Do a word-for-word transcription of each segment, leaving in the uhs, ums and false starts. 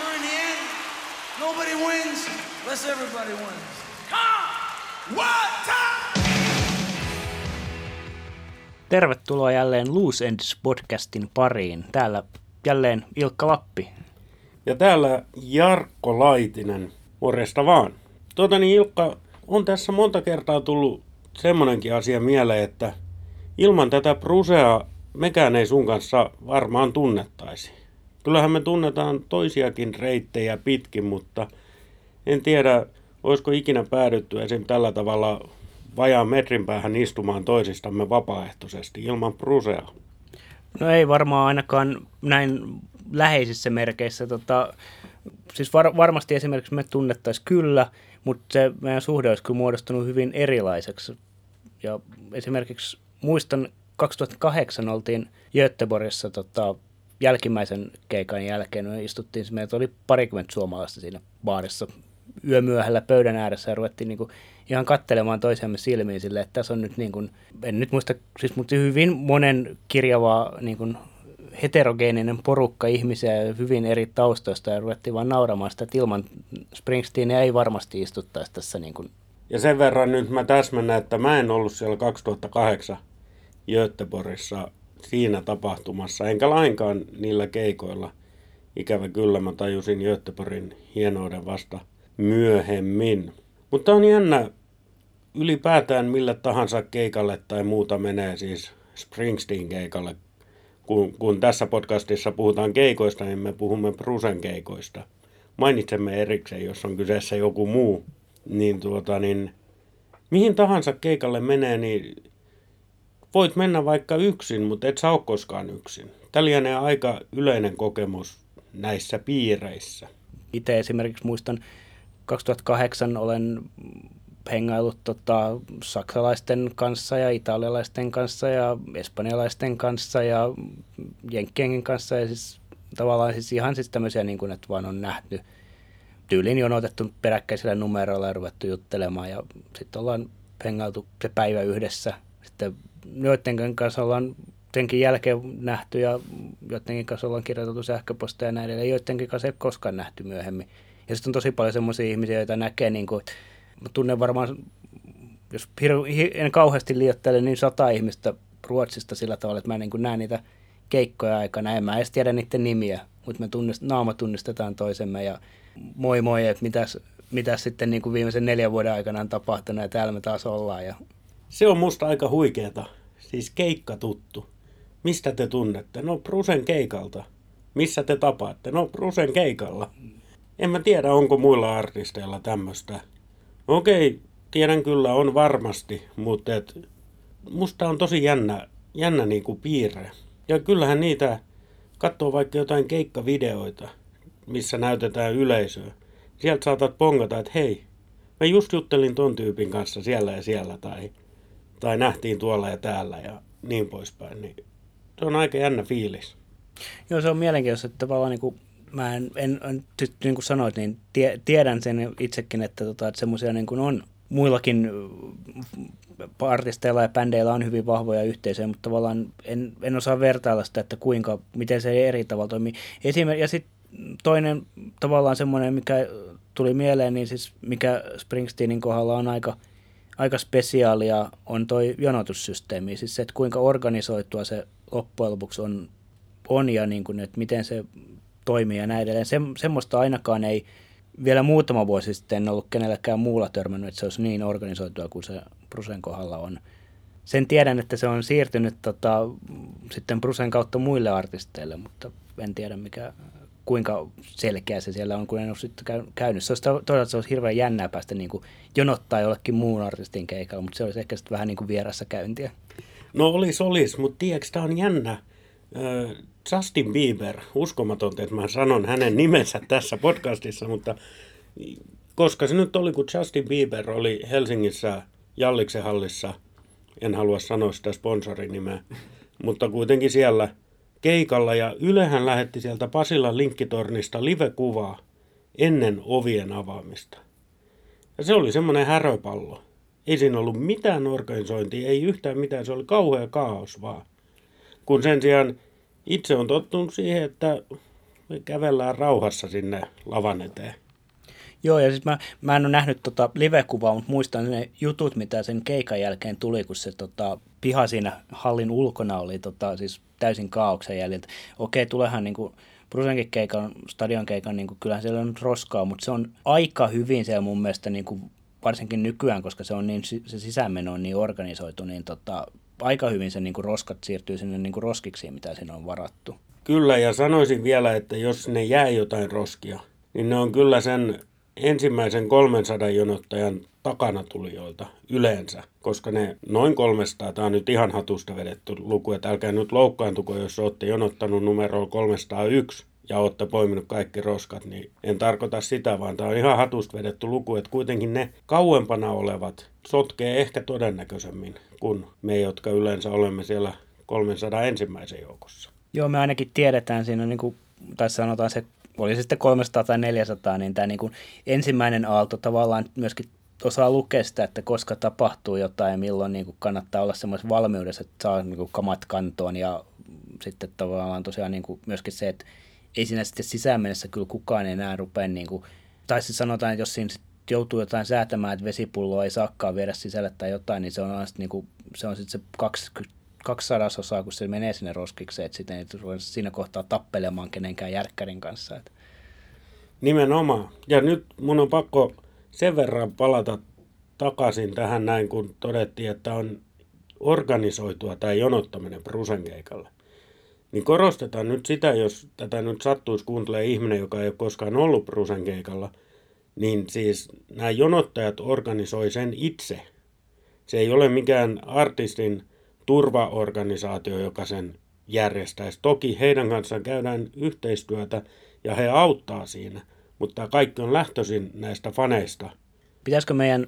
remember in the end, nobody wins unless everybody wins. Come! What time? Tervetuloa jälleen Loose Ends podcastin pariin. Täällä jälleen Ilkka Lappi. Ja täällä Jarkko Laitinen. Morjesta vaan. Tuota niin, Ilkka, on tässä monta kertaa tullut semmoinenkin asia mieleen, että ilman tätä Brusea mekään ei sun kanssa varmaan tunnettaisi. Kyllähän me tunnetaan toisiakin reittejä pitkin, mutta en tiedä, olisiko ikinä päädytty esim. Tällä tavalla vajaan metrin päähän istumaan toisistamme vapaaehtoisesti ilman Brusea. No ei varmaan ainakaan näin läheisissä merkeissä. Tota, siis var- varmasti esimerkiksi me tunnettaisiin kyllä, mutta se meidän suhde olisi kyllä muodostunut hyvin erilaiseksi. Ja esimerkiksi muistan, kaksituhattakahdeksan oltiin Göteborgissa tota, jälkimmäisen keikan jälkeen. Me istuttiin, meitä oli parikymmentä suomalaista siinä baarissa yömyöhällä pöydän ääressä ja ruvettiin niinku ihan katselemaan toisiamme silmiin sille, että tässä on nyt niin kuin, en nyt muista, siis, mutta hyvin monen kirjavaa niin kuin heterogeeninen porukka ihmisiä hyvin eri taustoista ja ruvettiin vaan nauramaan sitä, että ilman Springsteenia ei varmasti istuttaisi tässä niin kuin. Ja sen verran nyt mä täsmennän, että mä en ollut siellä kaksituhattakahdeksan Göteborgissa siinä tapahtumassa, enkä lainkaan niillä keikoilla. Ikävä kyllä mä tajusin Göteborgin hienouden vasta myöhemmin. Mutta on jännä ylipäätään millä tahansa keikalle tai muuta menee, siis Springsteen-keikalle. Kun, kun tässä podcastissa puhutaan keikoista, niin me puhumme Brusen keikoista. Mainitsemme erikseen, jos on kyseessä joku muu. Niin tuota, niin mihin tahansa keikalle menee, niin voit mennä vaikka yksin, mutta et sä ole koskaan yksin. Tällainen aika yleinen kokemus näissä piireissä. Itse esimerkiksi muistan, kaksituhattakahdeksan olen hengaillut tota, saksalaisten kanssa ja italialaisten kanssa ja espanjalaisten kanssa ja jenkkien kanssa. Ja siis, tavallaan siis ihan siis tämmöisiä, niin kuin, että vaan on nähty. Tyyliin jonotettu peräkkäisillä numeroilla ja ruvettu juttelemaan ja sitten ollaan hengailtu se päivä yhdessä. Sitten joidenkin kanssa ollaan jotenkin jälkeen nähty ja joidenkin kanssa ollaan kirjoitettu sähköpostia ja näin edelleen. Joidenkin kanssa ei ole koskaan nähty myöhemmin. Ja sitten on tosi paljon semmoisia ihmisiä, joita näkee, niin kuin, mä tunnen varmaan, jos hir- en kauheasti liioittele, niin sata ihmistä Ruotsista sillä tavalla, että mä niin kuin näen niitä keikkoja aikana. En mä edes tiedä niiden nimiä, mutta me tunnist- naama tunnistetaan toisemme ja moi moi, että mitäs, mitäs sitten niin kuin viimeisen neljän vuoden aikana on tapahtunut ja täällä me taas ollaan. Ja se on musta aika huikeeta. Siis keikka tuttu. Mistä te tunnette? No Brusen keikalta. Missä te tapaatte? No Brusen keikalla. En mä tiedä, onko muilla artisteilla tämmöistä. Okei, tiedän kyllä, on varmasti, mutta et, musta on tosi jännä, jännä niinku piirre. Ja kyllähän niitä katsoo vaikka jotain keikkavideoita, missä näytetään yleisöä. Sieltä saatat bongata, että hei, mä just juttelin ton tyypin kanssa siellä ja siellä tai, tai nähtiin tuolla ja täällä ja niin poispäin. Niin, se on aika jännä fiilis. Joo, se on mielenkiintoista, että tavallaan niinku mä en, en, en niin kuin sanoit, niin tie, tiedän sen itsekin, että, tota, että semmoisia niin kuin on muillakin artisteilla ja bändeillä on hyvin vahvoja yhteisöjä, mutta tavallaan en, en osaa vertailla sitä, että kuinka, miten se eri tavalla toimii. Esimerkiksi, ja sitten toinen tavallaan semmoinen, mikä tuli mieleen, niin siis mikä Springsteenin kohdalla on aika, aika spesiaalia, on toi jonotussysteemi. Siis se, että kuinka organisoitua se loppujen lopuksi on, on ja niin kuin, että miten se toimii ja näin edelleen. Se, semmoista ainakaan ei vielä muutama vuosi sitten ollut kenelläkään muulla törmännyt, että se olisi niin organisoitua kuin se Brusen kohdalla on. Sen tiedän, että se on siirtynyt tota, sitten Brusen kautta muille artisteille, mutta en tiedä mikä, kuinka selkeä se siellä on, kun en ole sitten käynyt. Se olisi, toisaalta se olisi hirveän jännää päästä niin kuin jonottaa jollekin muun artistin keikalla, mutta se olisi ehkä sitten vähän niin kuin vierassa käyntiä. No olisi, olisi, mutta tiedätkö, tämä on jännä. Justin Bieber, uskomatonta, että mä sanon hänen nimensä tässä podcastissa, mutta koska se nyt oli, kun Justin Bieber oli Helsingissä Jalliksen hallissa, en halua sanoa sitä sponsorinimeä, mutta kuitenkin siellä keikalla, ja Ylehän lähetti sieltä Pasilan linkkitornista live-kuvaa ennen ovien avaamista. Ja se oli semmoinen häröpallo. Ei siinä ollut mitään organisointia, ei yhtään mitään, se oli kauhea kaaos vaan. Kun sen sijaan itse on tottunut siihen, että Me kävellään rauhassa sinne lavan eteen. Joo, ja siis mä, mä en ole nähnyt tota live-kuvaa, mutta muistan ne jutut, mitä sen keikan jälkeen tuli, kun se tota, piha siinä hallin ulkona oli tota, siis täysin kaaoksen jäljiltä. Okei, tulehan niin kuin Brusenkin keikan, stadion keikan, niin kuin, kyllähän siellä on roskaa, mutta se on aika hyvin siellä mun mielestä, niin kuin, varsinkin nykyään, koska se on niin, se sisämeno on niin organisoitu, niin tota, aika hyvin se niin kuin roskat siirtyy sinne niin kuin roskiksiin, mitä siinä on varattu. Kyllä, ja sanoisin vielä, että jos ne jää jotain roskia, niin ne on kyllä sen ensimmäisen kolmensadan jonottajan takana tulijoilta yleensä, koska ne noin kolmesataa, tämä on nyt ihan hatusta vedetty luku, että älkää nyt loukkaantuko, jos olette jonottanut numeroa kolmesataayksi ja olette poiminut kaikki roskat, niin en tarkoita sitä, vaan tämä on ihan hatusta vedetty luku, että kuitenkin ne kauempana olevat sotkee ehkä todennäköisemmin kuin me, jotka yleensä olemme siellä kolmensadan ensimmäisen joukossa. Joo, me ainakin tiedetään siinä, niin kuin, tai sanotaan se, oli se sitten kolmesataa tai neljäsataa, niin tämä niin kuin ensimmäinen aalto tavallaan myöskin osaa lukea sitä, että koska tapahtuu jotain ja milloin niin kuin kannattaa olla semmoisessa valmiudessa, että saa niin kuin kamat kantoon, ja sitten tavallaan tosiaan niin kuin myöskin se, että ei siinä sitten sisään mennessä kyllä kukaan enää rupea, niin kuin, tai sitten sanotaan, että jos siinä joutuu jotain säätämään, että vesipulloa ei saakaan viedä sisälle tai jotain, niin se on aina niin kuin, se on sitten se kaksikymmentä kaksi sadasosaa, kun se menee sinne roskikseen, että sitten ei ruveta siinä kohtaa tappelemaan kenenkään järkkärin kanssa. Nimenomaan. Ja nyt mun on pakko sen verran palata takaisin tähän näin, kun todettiin, että on organisoitua tai jonottaminen Brusen keikalle. Niin korostetaan nyt sitä, jos tätä nyt sattuisi kuuntelemaan ihminen, joka ei ole koskaan ollut Brusen keikalla, niin siis nämä jonottajat organisoi sen itse. Se ei ole mikään artistin turvaorganisaatio, joka sen järjestäisi. Toki heidän kanssaan käydään yhteistyötä ja he auttaa siinä, mutta kaikki on lähtöisin näistä faneista. Pitäisikö meidän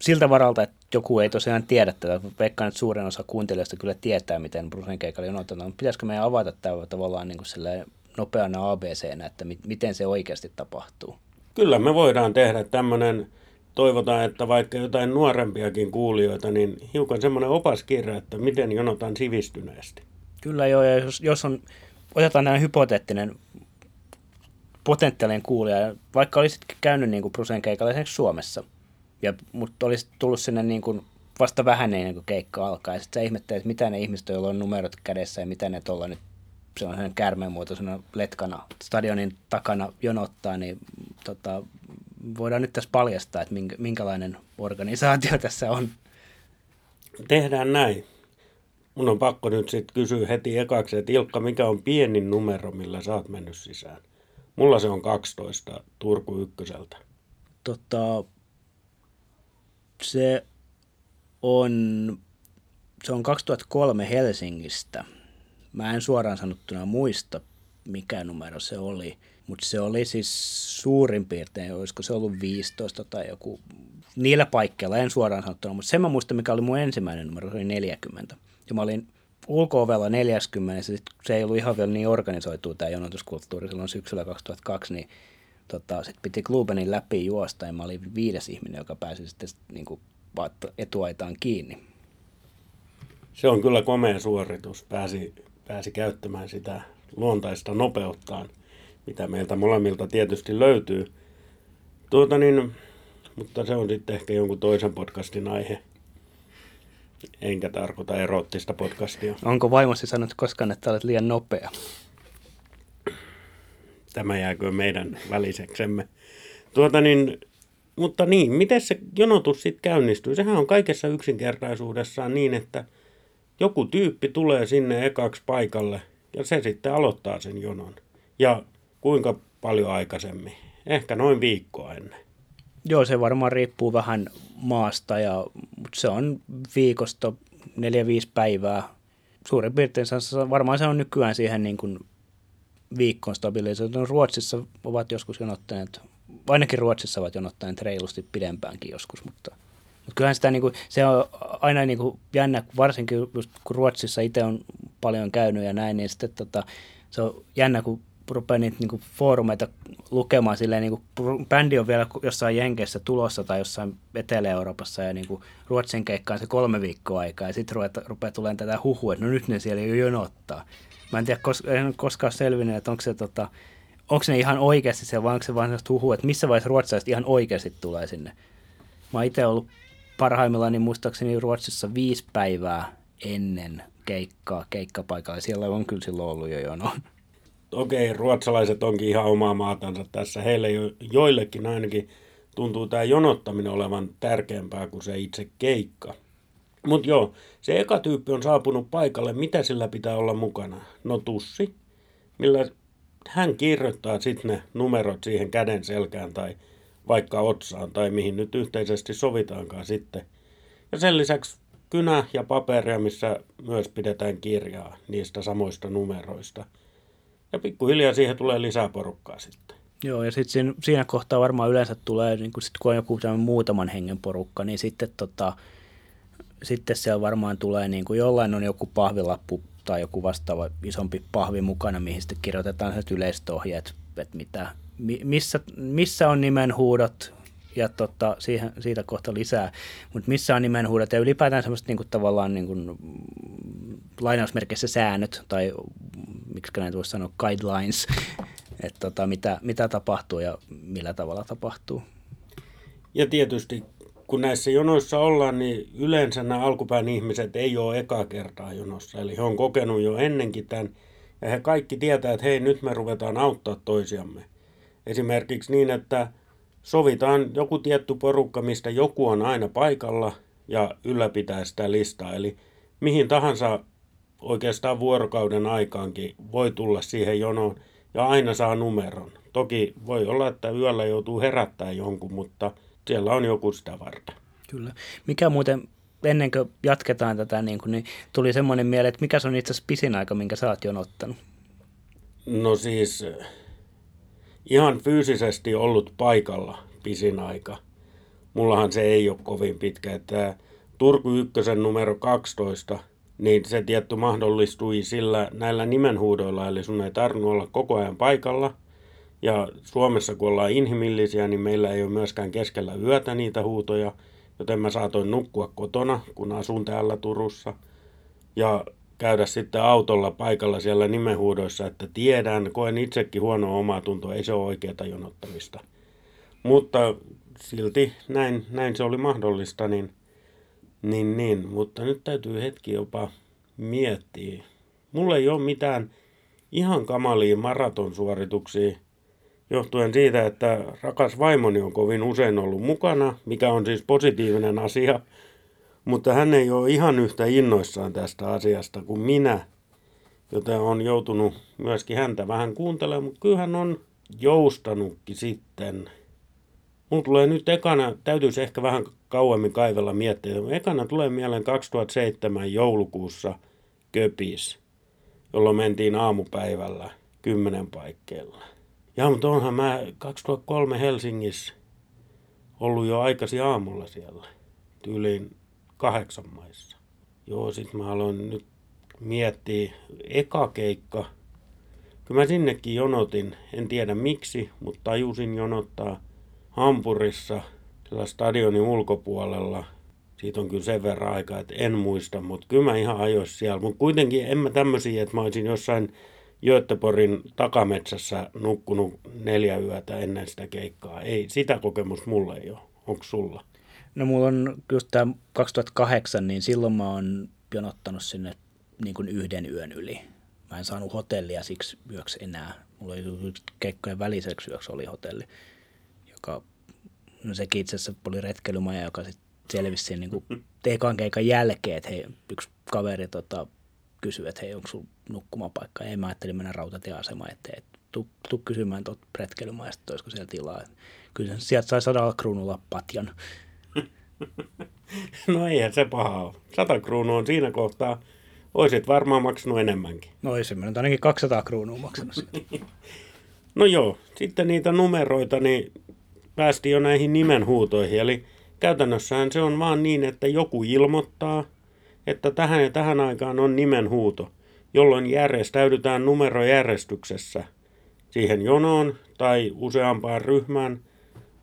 siltä varalta, että joku ei tosiaan tiedä tätä, veikkaan, että suurin osa kuuntelijoista kyllä tietää, miten Brusen keikalla jonotetaan, mutta pitäisikö meidän avata tämä tavallaan niin kuin nopeana A B C-nä, että mi- miten se oikeasti tapahtuu? Kyllä me voidaan tehdä tämmöinen. Toivotaan, että vaikka jotain nuorempiakin kuulijoita, niin hiukan semmoinen opaskirja, että miten jonotan sivistyneesti. Kyllä joo, ja jos, jos on, otetaan näin hypoteettinen potentiaalinen kuulija, vaikka olisit käynyt niin kuin Brusen keikalla esimerkiksi Suomessa, ja, mutta olisit tullut sinne niin kuin vasta vähän ennen kuin keikka alkaa, ja sitten sä ihmettelet, mitä ne ihmiset, joilla on numerot kädessä, ja mitä ne tuolla nyt sellaisena käärmeenmuotoisena letkana stadionin takana jonottaa, niin tota... voidaan nyt tässä paljastaa, että minkälainen organisaatio tässä on. Tehdään näin. Mun on pakko nyt sitten kysyä heti ekaksi, että Ilkka, mikä on pienin numero, millä sä oot mennyt sisään? Mulla se on kaksitoista Turku ykköseltä. Tota, se on, se on kaksituhattakolme Helsingistä. Mä en suoraan sanottuna muista, mikä numero se oli. Mutta se oli siis suurin piirtein, olisiko se ollut viisitoista tai joku, niillä paikkeilla, en suoraan sanottuna, mutta sen mä muistan, mikä oli mun ensimmäinen numero, se oli neljäkymmentä. Ja mä olin ulko-ovella neljäkymmentä, se, se ei ollut ihan vielä niin organisoitua tämä jonotuskulttuuri silloin syksyllä kaksituhattakaksi, niin tota, sitten piti Klubenin läpi juosta ja mä olin viides ihminen, joka pääsi sitten niin kuin etuaitaan kiinni. Se on kyllä komea suoritus, pääsi, pääsi käyttämään sitä luontaista nopeuttaan, mitä meiltä molemmilta tietysti löytyy. Tuota niin, mutta se on sitten ehkä jonkun toisen podcastin aihe. Enkä tarkoita eroottista podcastia. Onko vaimosi sanonut koskaan, että olet liian nopea? Tämä jääkö meidän väliseksemme. Tuota niin, mutta niin, miten se jonotus sitten käynnistyy? Sehän on kaikessa yksinkertaisuudessaan niin, että joku tyyppi tulee sinne ekaksi paikalle ja se sitten aloittaa sen jonon. Ja kuinka paljon aikaisemmin? Ehkä noin viikkoa ennen. Joo, se varmaan riippuu vähän maasta, ja, mutta se on viikosta neljä viisi päivää. Suurin piirtein varmaan se on nykyään siihen niin kuin viikkoon stabilisoitu. Ruotsissa ovat joskus jonottaneet, ainakin Ruotsissa ovat jonottaneet reilusti pidempäänkin joskus, mutta, mutta kyllähän sitä niin kuin, se on aina niin kuin jännä, varsinkin just kun Ruotsissa itse on paljon käynyt ja näin, niin sitten tota, se on jännä, kun rupeaa niitä niin kuin foorumeita lukemaan silleen, niin kuin bändi on vielä jossain Jenkeissä tulossa tai jossain Etelä-Euroopassa ja niin kuin Ruotsin keikkaan se kolme viikkoa aikaa ja sitten rupeaa tulemaan tätä huhua, että no nyt ne siellä jo jonottaa. Mä en tiedä, kos- en koskaan selvinnyt, että onko se tota, onko ne ihan oikeasti siellä, vai onko se vaan huhu, että missä vaiheessa ruotsalaiset ihan oikeasti tulee sinne. Mä oon itse ollut parhaimmillaan, niin muistaakseni Ruotsissa viisi päivää ennen keikkaa, keikkapaikalla. Siellä on kyllä silloin ollut jo jono. Okei, ruotsalaiset onkin ihan omaa maatansa tässä. Heille jo, joillekin ainakin tuntuu tämä jonottaminen olevan tärkeämpää kuin se itse keikka. Mutta joo, se eka tyyppi on saapunut paikalle. Mitä sillä pitää olla mukana? No tussi, millä hän kirjoittaa sitten ne numerot siihen käden selkään tai vaikka otsaan tai mihin nyt yhteisesti sovitaankaan sitten. Ja sen lisäksi kynä ja paperia, missä myös pidetään kirjaa niistä samoista numeroista. Ja pikkuhiljaa siihen tulee lisää porukkaa sitten. Joo, ja sitten siinä kohtaa varmaan yleensä tulee, niin kun, sit kun on joku muutaman hengen porukka, niin sitten, tota, sitten siellä varmaan tulee, niin kuin jollain on joku pahvilappu tai joku vastaava isompi pahvi mukana, mihin sitten kirjoitetaan yleiset ohjeet, että mitä, missä, missä on nimenhuudot ja tota, siihen, siitä kohta lisää, mutta missä on nimenhuudot ja ylipäätään semmoiset niin kuin, tavallaan niin kuin, lainausmerkeissä säännöt tai miksi näitä voisi sanoa, guidelines, että tota, mitä, mitä tapahtuu ja millä tavalla tapahtuu. Ja tietysti kun näissä jonoissa ollaan, niin yleensä nämä alkupään ihmiset ei ole ekaa kertaa jonossa, eli he on kokenut jo ennenkin tämän ja he kaikki tietää, että hei, nyt me ruvetaan auttaa toisiamme. Esimerkiksi niin, että sovitaan joku tietty porukka, mistä joku on aina paikalla ja ylläpitää sitä listaa, eli mihin tahansa oikeastaan vuorokauden aikaankin voi tulla siihen jonoon ja aina saa numeron. Toki voi olla, että yöllä joutuu herättämään jonkun, mutta siellä on joku sitä varten. Kyllä. Mikä muuten, ennen kuin jatketaan tätä, niin, kuin, niin tuli semmoinen mieleen, että mikä se on itse asiassa pisin aika, minkä sä oot jonottanut? No siis ihan fyysisesti ollut paikalla pisin aika. Mullahan se ei ole kovin pitkä. Tämä Turku ykkösen numero kaksitoista, niin se tietty mahdollistui sillä näillä nimenhuudoilla, eli sun ei tarvinnut olla koko ajan paikalla. Ja Suomessa, kun ollaan inhimillisiä, niin meillä ei ole myöskään keskellä yötä niitä huutoja, joten mä saatoin nukkua kotona, kun asun täällä Turussa, ja käydä sitten autolla paikalla siellä nimenhuudoissa, että tiedän, koen itsekin huonoa omaa tuntoa, ei se ole oikeata jonottamista. Mutta silti näin, näin se oli mahdollista, niin Niin, niin, mutta nyt täytyy hetki jopa miettiä. Mulla ei ole mitään ihan kamalia maratonsuorituksia johtuen siitä, että rakas vaimoni on kovin usein ollut mukana, mikä on siis positiivinen asia, mutta hän ei ole ihan yhtä innoissaan tästä asiasta kuin minä, joten on joutunut myöskin häntä vähän kuuntelemaan, mutta kyllä hän on joustanutkin sitten. Mulla tulee nyt ekana, täytyisi ehkä vähän kauemmin kaivella miettiä, ekana tulee mieleen kaksituhattaseitsemän joulukuussa Köpis, jolloin mentiin aamupäivällä kymmenen paikkeilla. Ja mutta onhan mä kaksituhattakolme Helsingissä ollut jo aikaisin aamulla siellä, tyyliin kahdeksan maissa. Joo, sit mä aloin nyt miettiä eka keikka. Kyllä mä sinnekin jonotin, en tiedä miksi, mutta tajusin jonottaa. Hampurissa, siellä stadionin ulkopuolella, siitä on kyllä sen verran aikaa, että en muista, mutta kyllä mä ihan ajoissa siellä. Mutta kuitenkin en mä tämmöisiä, että mä olisin jossain Göteborgin takametsässä nukkunut neljä yötä ennen sitä keikkaa. Ei, sitä kokemusta mulla ei ole. Onko sulla? No mulla on just tämä kaksituhattakahdeksan, niin silloin mä oon jonottanut sinne niin kuin yhden yön yli. Mä en saanut hotellia siksi yöksi enää. Mulla ei keikkojen väliseksi yöksi oli hotelli. Joka, no sekin itse asiassa oli retkeilymaja, joka sitten selvisi siinä niin kuin ekan keikan jälkeen, että hei, yksi kaveri tota, kysyi, että hei, onko sun nukkumapaikka? Ja mä ajattelin mennä rautatieasemaan, että hei, tuu, tuu kysymään tuolta retkeilymaista, että olisiko siellä tilaa. Kyllä sieltä sai sadalla kruunulla patjan. No eihän se paha ole. Sata kruunua on siinä kohtaa. Oisit varmaan maksanut enemmänkin. No oisin, mä nyt ainakin kaksisataa kruunua maksanut sieltä. No joo, sitten niitä numeroita, niin päästiin jo näihin nimenhuutoihin, eli käytännössähän se on vaan niin, että joku ilmoittaa, että tähän ja tähän aikaan on nimenhuuto, jolloin järjestäydytään numerojärjestyksessä siihen jonoon tai useampaan ryhmään,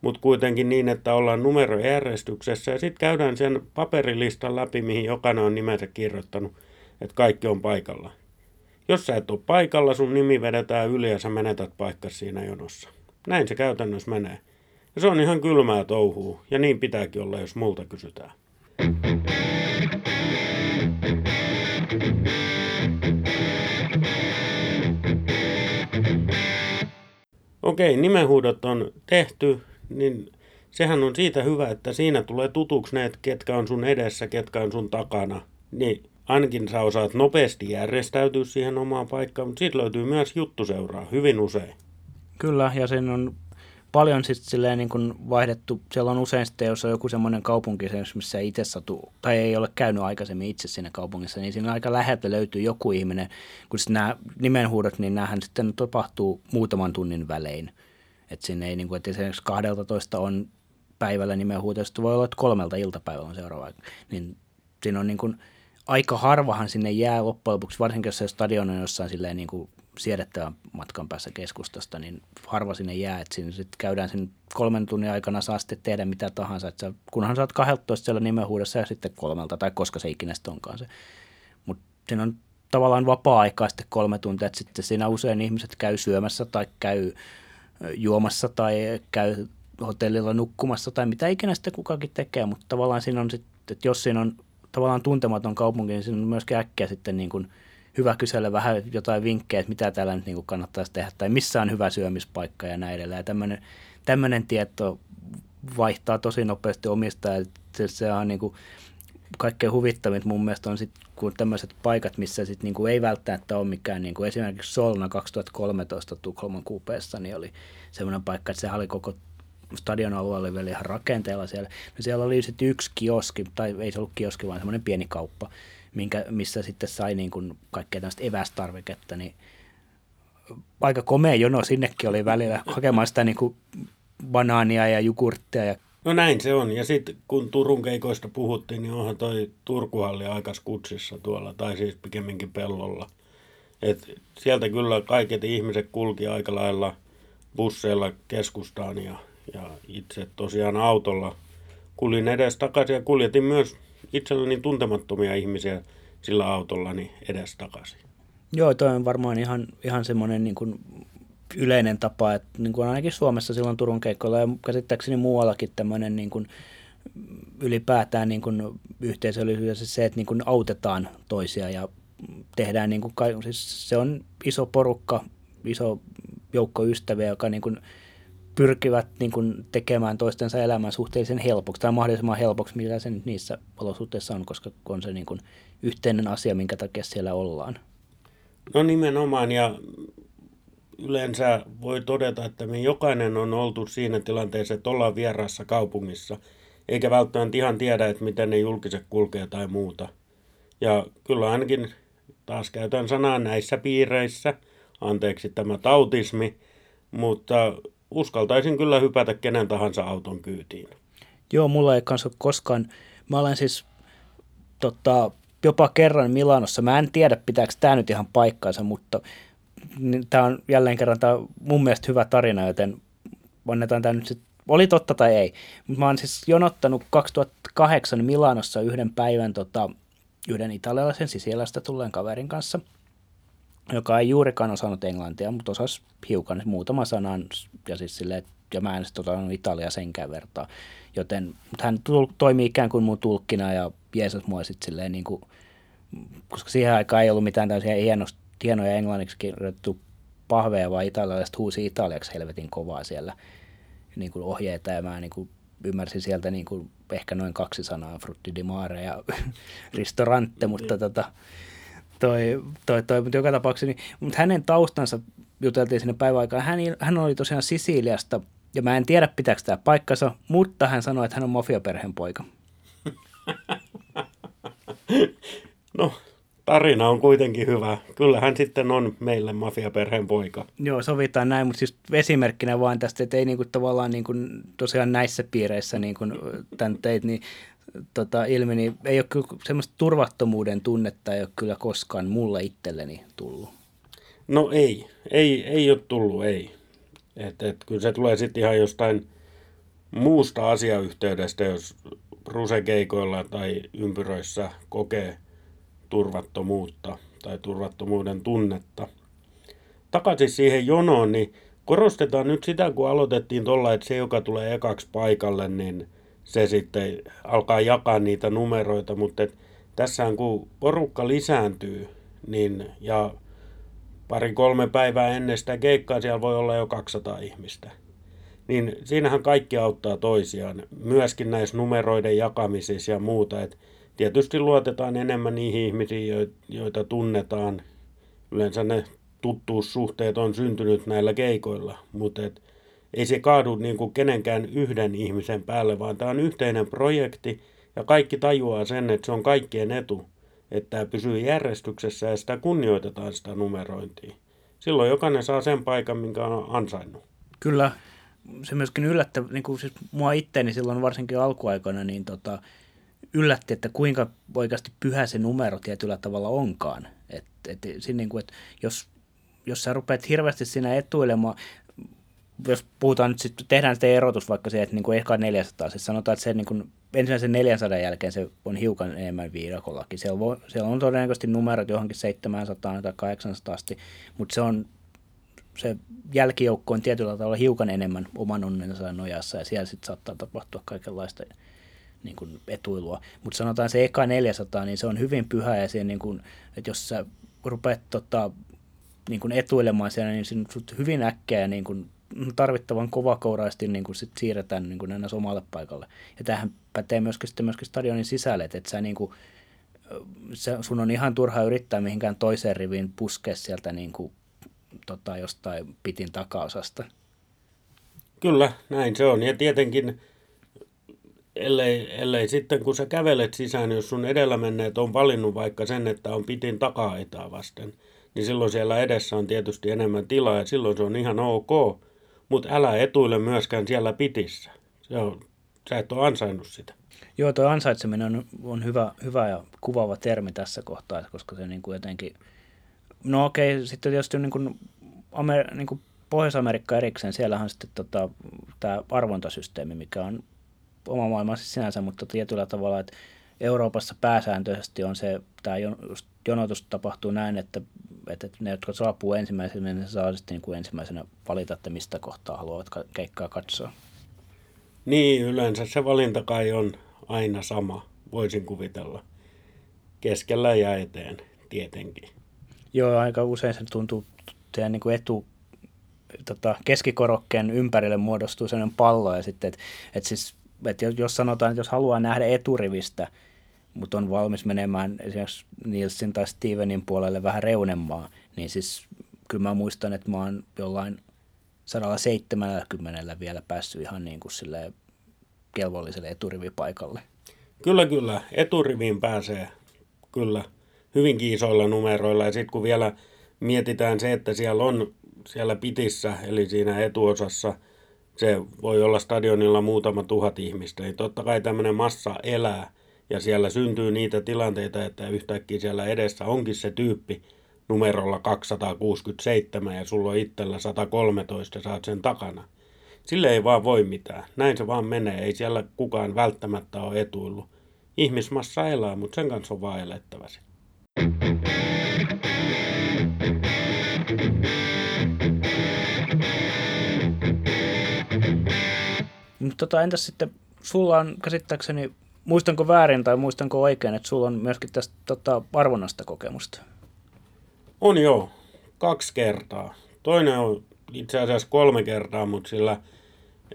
mutta kuitenkin niin, että ollaan numerojärjestyksessä ja sitten käydään sen paperilistan läpi, mihin jokainen on nimensä kirjoittanut, että kaikki on paikalla. Jos sä et ole paikalla, sun nimi vedetään yli ja sä menetät paikkas siinä jonossa. Näin se käytännössä menee. Ja se on ihan kylmää touhuu, ja niin pitääkin olla, jos multa kysytään. Okei, nimenhuudot on tehty, niin sehän on siitä hyvä, että siinä tulee tutuksi ne, ketkä on sun edessä, ketkä on sun takana. Niin ainakin sä osaat nopeasti järjestäytyä siihen omaan paikkaan, mutta siitä löytyy myös juttuseuraa hyvin usein. Kyllä, ja sen on paljon sitten silleen niin kuin vaihdettu. Siellä on usein sitten, jos on joku semmoinen kaupunki, missä itse satuu, tai ei ole käynyt aikaisemmin itse siinä kaupungissa, niin siinä aika läheltä löytyy joku ihminen. Kun sitten nämä nimenhuudot, niin näähän sitten tapahtuu muutaman tunnin välein. Että siinä ei niin kuin, että esimerkiksi kahdeltatoista on päivällä nimenhuuto, sitten voi olla, että kolmelta iltapäivällä on seuraava. Niin siinä on niin kuin, aika harvahan sinne jää loppujen lopuksi, varsinkin jos se stadion on jossain silleen niin kuin siedettävän matkan päässä keskustasta, niin harva sinne jää, että siinä sitten käydään sen kolmen tunnin aikana, saa sitten tehdä mitä tahansa, että sä, kunhan sä oot kaksitoista siellä nimenhuudossa ja sitten kolmelta, tai koska se ikinä sitten onkaan se. Mutta siinä on tavallaan vapaa-aikaa sitten kolme tuntia, että sitten siinä usein ihmiset käy syömässä tai käy juomassa tai käy hotellilla nukkumassa tai mitä ikinä sitten kukakin tekee, mutta tavallaan siinä on sitten, että jos siinä on tavallaan tuntematon kaupunki, niin siinä on myöskin äkkiä sitten niin kuin hyvä kysellä vähän jotain vinkkejä, että mitä täällä nyt niin kuin kannattaisi tehdä tai missä on hyvä syömispaikka ja näin edelleen. Tämmöinen, tämmöinen tieto vaihtaa tosi nopeasti omistajaa. Se, se on niin kuin kaikkein huvittavin mun mielestä on sitten kun tämmöiset paikat, missä sit niin kuin ei välttämättä ole mikään, niin kuin esimerkiksi Solna kaksituhattakolmetoista Tukholman kupeessa, niin oli semmoinen paikka, että se oli koko stadion alueella vielä ihan rakenteella siellä. No siellä oli sitten yksi kioski, tai ei se ollut kioski, vaan semmoinen pieni kauppa, minkä, missä sitten sai niin kuin kaikkea tämmöistä evästarviketta, niin aika komea jono sinnekin oli välillä hakemaan sitä niin kuin banaania ja jogurttia. Ja no näin se on, ja sitten kun Turun keikoista puhuttiin, niin onhan toi Turkuhalli aika skutsissa tuolla, tai siis pikemminkin pellolla. Et sieltä kyllä kaiket ihmiset kulki aika lailla busseilla keskustaan ja Ja itse tosiaan autolla kuljin edes takaisin ja kuljetin myös itselleni tuntemattomia ihmisiä sillä autollani edes takaisin. Joo, toi on varmaan ihan, ihan semmoinen niin kuin yleinen tapa, että niin kuin ainakin Suomessa silloin Turun keikkoilla ja käsittääkseni muuallakin tämmöinen niin kuin ylipäätään niin kuin yhteisöllisyys se, että niin kuin autetaan toisia ja tehdään, niin kuin, siis se on iso porukka, iso joukko ystäviä, joka niin kuin pyrkivät niin kuin tekemään toistensa elämän suhteellisen helpoksi tai mahdollisimman helpoksi, mitä se nyt niissä olosuhteissa on, koska on se niin kuin yhteinen asia, minkä takia siellä ollaan. No nimenomaan, ja yleensä voi todeta, että me jokainen on oltu siinä tilanteessa, että ollaan vieraassa kaupungissa, eikä välttämättä ihan tiedä, että miten ne julkiset kulkee tai muuta. Ja kyllä ainakin, taas käytän sanaa näissä piireissä, anteeksi tämä tautismi, mutta uskaltaisin kyllä hypätä kenen tahansa auton kyytiin. Joo, mulla ei kanssa koskaan. Mä olen siis tota, jopa kerran Milanossa. Mä en tiedä, pitääkö tämä nyt ihan paikkaansa, mutta tämä on jälleen kerran tää on mun mielestä hyvä tarina, joten annetaan tämä nyt sitten. Oli totta tai ei. Mut mä oon siis jonottanut kaksituhattakahdeksan Milanossa yhden päivän tota, yhden italialaisen Sisilästä tulleen kaverin kanssa, joka ei juurikaan osannut englantia, mutta osasi hiukan muutama sanan, ja, siis silleen, ja mä en sitten ottanut italiaa senkään vertaa. Joten hän tul- toimii ikään kuin mun tulkkina, ja Jeesus mua sitten silleen, niin kuin, koska siihen aikaan ei ollut mitään tämmöisiä hienost, hienoja englanniksi kirjoitettu pahveja, vaan italialaiset huusi italiaksi helvetin kovaa siellä niin kuin ohjeita, ja mä niin kuin ymmärsin sieltä niin kuin ehkä noin kaksi sanaa, frutti di mare ja ristorante, mutta tota Toi, toi, toi, mutta joka tapauksessa, niin, mutta hänen taustansa juteltiin sinne päivän aikaan. Hän, hän oli tosiaan Sisiliasta, ja mä en tiedä pitääkö tämä paikkansa, mutta hän sanoi, että hän on mafiaperheen poika. No, tarina on kuitenkin hyvä. Kyllä hän sitten on meille mafiaperheen poika. Joo, sovitaan näin, mutta siis esimerkkinä vaan tästä, että ei niinku tavallaan niinku, tosiaan näissä piireissä niinku, tämän teit, niin Tota, ilmi, niin ei ole kyllä semmoista turvattomuuden tunnetta, ei ole kyllä koskaan mulle itselleni tullut. No ei, ei, ei ole tullut, ei. Et, et, kyllä se tulee sitten ihan jostain muusta asiayhteydestä, jos rusekeikoilla tai ympyröissä kokee turvattomuutta tai turvattomuuden tunnetta. Takaisin siihen jonoon, niin korostetaan nyt sitä, kun aloitettiin tuolla, että se, joka tulee ekaksi paikalle, niin se sitten alkaa jakaa niitä numeroita, mutta tässähän kun porukka lisääntyy, niin ja pari-kolme päivää ennen sitä keikkaa siellä voi olla jo kaksisataa ihmistä. Niin siinähän kaikki auttaa toisiaan, myöskin näissä numeroiden jakamisissa ja muuta. Et tietysti luotetaan enemmän niihin ihmisiin, joita tunnetaan. Yleensä ne tuttuussuhteet on syntynyt näillä keikoilla, mutta ei se kaadu niinku kenenkään yhden ihmisen päälle, vaan tämä on yhteinen projekti ja kaikki tajuaa sen, että se on kaikkien etu, että tämä pysyy järjestyksessä ja sitä kunnioitetaan sitä numerointia. Silloin jokainen saa sen paikan, minkä on ansainnut. Kyllä. Se myöskin yllättä, niin kuin siis mua itteeni silloin varsinkin alkuaikoina, niin tota, yllätti, että kuinka oikeasti pyhä se numero tietyllä tavalla onkaan. Et, et, siinä niin kuin, et jos, jos sä rupeat hirveästi siinä etuilemaan, jos puhutaan nyt, sit, tehdään sitä erotus vaikka se, että niin kuin ehkä neljäsataa, siis sanotaan, että se niin kuin ensimmäisen neljänsadan jälkeen se on hiukan enemmän viidakollakin. Siellä, voi, siellä on todennäköisesti numerot johonkin seitsemänsataa tai kahdeksansataa asti, mutta se on se jälkijoukko on tietyllä tavalla hiukan enemmän oman onnensa nojassa ja siellä sitten saattaa tapahtua kaikenlaista niin kuin etuilua. Mutta sanotaan se eka neljäsataa, niin se on hyvin pyhä ja niin kuin, että jos sä rupeat tota, niin kuin etuilemaan siellä, niin sinut hyvin äkkiä ja niin kuin tarvittavan kovakouraisesti niin kuin sit siirretään niin kuin aina omalle paikalle. Ja tämähän pätee myöskin, myöskin stadionin sisälle, että sä niin kuin, sun on ihan turha yrittää mihinkään toiseen riviin puskea sieltä niin kuin Tota, jostain pitin takaosasta. Kyllä, näin se on. Ja tietenkin, ellei, ellei sitten kun sä kävelet sisään, jos sun edellä menneet on valinnut vaikka sen, että on pitin taka-aitaa vasten, niin silloin siellä edessä on tietysti enemmän tilaa ja silloin se on ihan ok, mutta älä etuile myöskään siellä pitissä. Se on, sä et ole ansainnut sitä. Joo, tuo ansaitseminen on, on hyvä, hyvä ja kuvaava termi tässä kohtaa, koska se niin kuin jotenkin... No okei, sitten tietysti niin kuin Amer- niin kuin Pohjois-Amerikka erikseen, siellähän on sitten tota, tämä arvontasysteemi, mikä on oma maailmansa sinänsä, mutta tietyllä tavalla, että Euroopassa pääsääntöisesti on se, tämä jonotus tapahtuu näin, että, että ne, jotka saapuu ensimmäisenä, niin saa sitten niin kuin ensimmäisenä valita, että mistä kohtaa haluavat keikkaa katsoa. Niin, yleensä se valinta kai on aina sama, voisin kuvitella, keskellä ja eteen tietenkin. Joo, aika usein se tuntuu, että niin etu, tota, keskikorokkeen ympärille muodostuu sellainen pallo. Ja sitten, et, et siis, et jos sanotaan, että jos haluaa nähdä eturivistä, mutta on valmis menemään esimerkiksi Nielsin tai Stevenin puolelle vähän reunemaa, niin siis kyllä mä muistan, että mä oon jollain sata seitsemänkymmentä vielä päässyt ihan niin kuin silleen kelvolliselle eturivipaikalle. Kyllä, kyllä. Eturiviin pääsee, kyllä. Hyvinkin isoilla numeroilla ja sitten kun vielä mietitään se, että siellä on siellä pitissä, eli siinä etuosassa, se voi olla stadionilla muutama tuhat ihmistä, niin totta kai tämmöinen massa elää ja siellä syntyy niitä tilanteita, että yhtäkkiä siellä edessä onkin se tyyppi numerolla kaksisataakuusikymmentäseitsemän ja sulla on itsellä sata kolmetoista ja sä oot sen takana. Sille ei vaan voi mitään, näin se vaan menee, ei siellä kukaan välttämättä ole etuillut. Ihmismassa elää, mutta sen kanssa on vaan elettävä se. Tota, entäs sitten, sulla on käsittääkseni, muistanko väärin tai muistanko oikein, että sulla on myöskin tästä tota, arvonnasta kokemusta? On joo, kaksi kertaa. Toinen on itse asiassa kolme kertaa, mutta sillä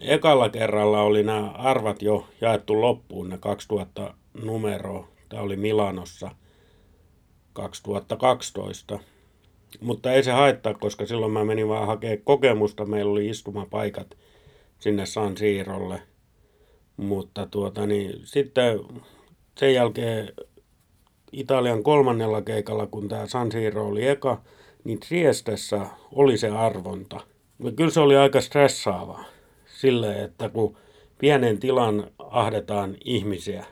ekalla kerralla oli nämä arvat jo jaettu loppuun, ne kaksituhatta numeroa. Tämä oli Milanossa kaksituhattakaksitoista. Mutta ei se haittaa, koska silloin mä menin vaan hakemaan kokemusta. Meillä oli istumapaikat sinne San Siirolle. Mutta tuota, niin, sitten sen jälkeen Italian kolmannella keikalla, kun tämä San Siiro oli eka, niin Triestessä oli se arvonta. Ja kyllä se oli aika stressaavaa sille, että kun pienen tilan ahdetaan ihmisiä,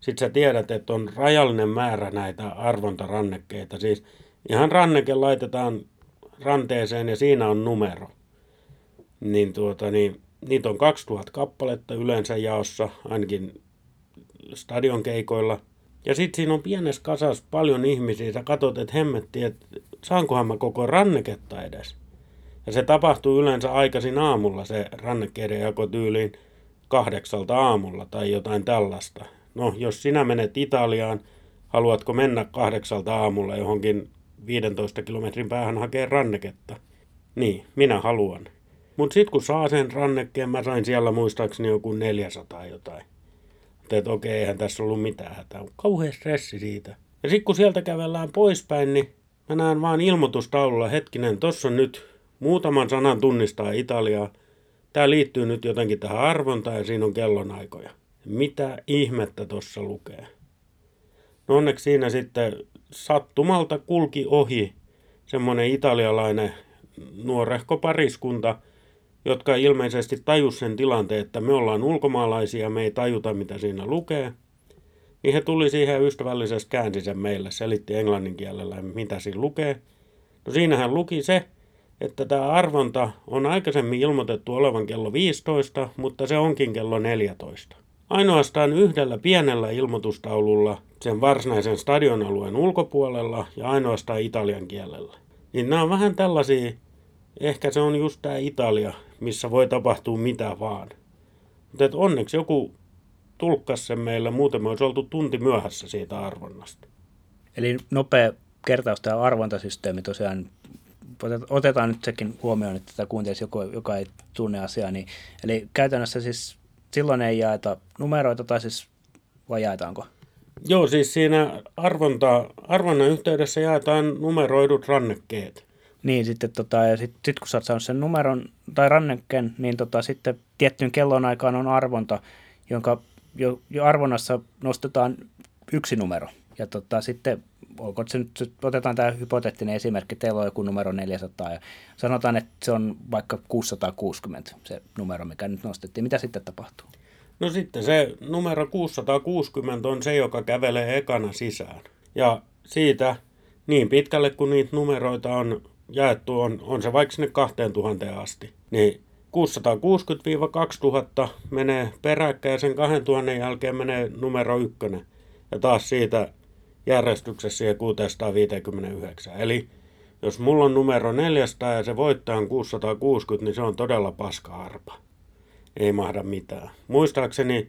sitten sä tiedät, että on rajallinen määrä näitä arvontarannekkeita. Siis ihan ranneke laitetaan ranteeseen ja siinä on numero. Niin tuota, niin, niitä on kaksituhatta kappaletta yleensä jaossa, ainakin stadion keikoilla. Ja sitten siinä on pienessä kasassa paljon ihmisiä, sä katsot, että hemmettiin, että saankohan mä koko ranneketta edes. Ja se tapahtuu yleensä aikaisin aamulla, se rannekkeiden jako tyyliin kahdeksalta aamulla tai jotain tällaista. No, jos sinä menet Italiaan, haluatko mennä kahdeksalta aamulla johonkin viidentoista kilometrin päähän hakee ranneketta? Niin, minä haluan. Mutta sitten kun saa sen rannekkeen, mä sain siellä muistaakseni joku neljäsataa jotain. Että okei, okay, eihän tässä ollut mitään hätää. On kauhean stressi siitä. Ja sitten kun sieltä kävellään poispäin, niin mä näen vaan ilmoitustaululla, hetkinen, tossa on nyt muutaman sanan tunnistaa Italiaa. Tää liittyy nyt jotenkin tähän arvontaan ja siinä on kellonaikoja. Mitä ihmettä tossa lukee? No onneksi siinä sitten sattumalta kulki ohi semmoinen italialainen nuorehko pariskunta, jotka ilmeisesti tajusivat sen tilanteen, että me ollaan ulkomaalaisia, me ei tajuta mitä siinä lukee. Niin he tuli siihen ystävällisesti käänsi sen meille, selitti englannin kielellä mitä siinä lukee. No siinähän luki se, että tämä arvonta on aikaisemmin ilmoitettu olevan kello viisitoista, mutta se onkin kello neljätoista. Ainoastaan yhdellä pienellä ilmoitustaululla sen varsinaisen stadionalueen ulkopuolella ja ainoastaan italian kielellä. Niin nämä on vähän tällaisia, ehkä se on just tämä Italia, missä voi tapahtua mitä vaan. Mutta onneksi joku tulkkasi sen meille, muuten me olisi oltu tunti myöhässä siitä arvonnasta. Eli nopea kertaus tämä arvontasysteemi tosiaan. Otetaan nyt sekin huomioon, että tätä kuuntelisi joku, joka ei tunne asiaa. Niin, eli käytännössä siis silloin ei jaeta numeroita tai siis vai jaetaanko? Joo, siis siinä arvonta, arvonnan yhteydessä jaetaan numeroidut rannekkeet. Niin, sitten tota, ja sit, sit kun sä oot saanut sen numeron tai rannekkeen, niin tota, sitten tiettyyn kellonaikaan on arvonta, jonka jo, jo arvonnassa nostetaan yksi numero. Ja tota, sitten olko se nyt, otetaan tämä hypoteettinen esimerkki, teillä on joku numero neljäsataa ja sanotaan, että se on vaikka kuusisataakuusikymmentä se numero, mikä nyt nostettiin. Mitä sitten tapahtuu? No sitten se numero kuusisataakuusikymmentä on se, joka kävelee ekana sisään. Ja siitä niin pitkälle, kun niitä numeroita on jaettu, on, on se vaikka sinne kaksituhatta asti. Niin kuusisataakuusikymmentä kaksituhatta menee peräkkäin ja sen kaksituhatta jälkeen menee numero yksi. Ja taas siitä järjestyksessä siihen kuusisataaviisikymmentäyhdeksän. Eli jos mulla on numero neljäsataa ja se voittaa on kuusisataakuusikymmentä, niin se on todella paska-arpa. Ei mahda mitään. Muistaakseni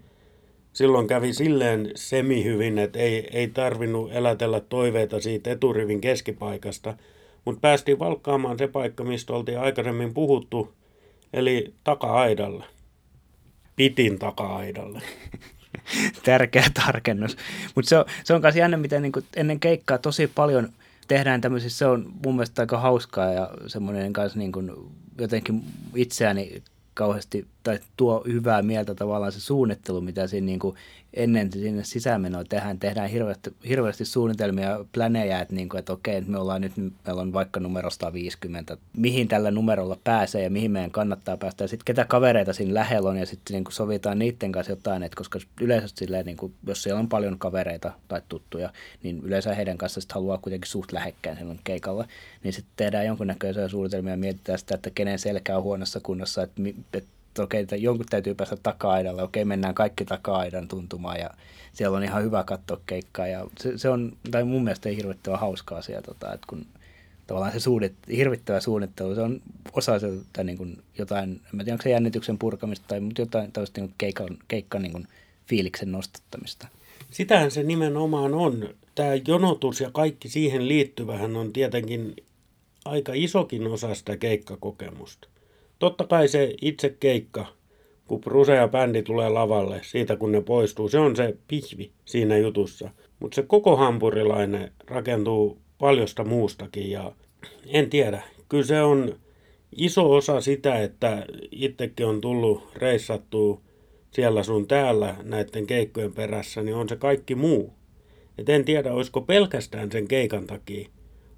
silloin kävi silleen semihyvin, että ei, ei tarvinnut elätellä toiveita siitä eturivin keskipaikasta, mutta päästiin valkkaamaan se paikka, mistä oltiin aikaisemmin puhuttu, eli taka-aidalle. Pitin taka-aidalle. Tärkeä tarkennus. Mutta se on, se on myös jännä, miten niinku ennen keikkaa tosi paljon tehdään tämmöisissä, se on mun mielestä aika hauskaa ja semmoinen kanssa niinku jotenkin itseäni kauheasti, tai tuo hyvää mieltä tavallaan se suunnittelu, mitä siinä niinku ennen sinne sisäänmenoa tehdään. Tehdään hirveästi, hirveästi suunnitelmia ja plänejä, että niinku, et okei, me ollaan nyt, meillä on vaikka numero sata viisikymmentä, mihin tällä numerolla pääsee ja mihin meidän kannattaa päästä. Ja sitten ketä kavereita siinä lähellä on ja sitten niinku sovitaan niiden kanssa jotain, että koska yleensä silleen, niinku, jos siellä on paljon kavereita tai tuttuja, niin yleensä heidän kanssa sit haluaa kuitenkin suht lähekkään silloin keikalla. Niin sitten tehdään jonkunnäköisiä suunnitelmia ja mietitään sitä, että kenen selkä on huonossa kunnossa, että et, okei, jonkun täytyy päästä taka-aidalle, okei, mennään kaikki taka-aidan tuntumaan ja siellä on ihan hyvä katsoa keikkaa ja se, se on, tai mun mielestä ei hirvittävän hauska asia, tota, että kun tavallaan se suunnit, hirvittävä suunnittelu, se on osa sitä niin kuin jotain, en tiedä onko se jännityksen purkamista tai jotain tällaista niin keikan, keikkan niin kuin fiiliksen nostattamista. Sitähän se nimenomaan on. Tämä jonotus ja kaikki siihen liittyvähän on tietenkin aika isokin osa sitä keikkakokemusta. Totta kai se itse keikka, kun Bruse ja bändi tulee lavalle siitä, kun ne poistuu, se on se pihvi siinä jutussa. Mutta se koko hampurilainen rakentuu paljosta muustakin ja en tiedä. Kyllä se on iso osa sitä, että itsekin on tullut reissattua siellä sun täällä näiden keikkojen perässä, niin on se kaikki muu. Et en tiedä, olisiko pelkästään sen keikan takia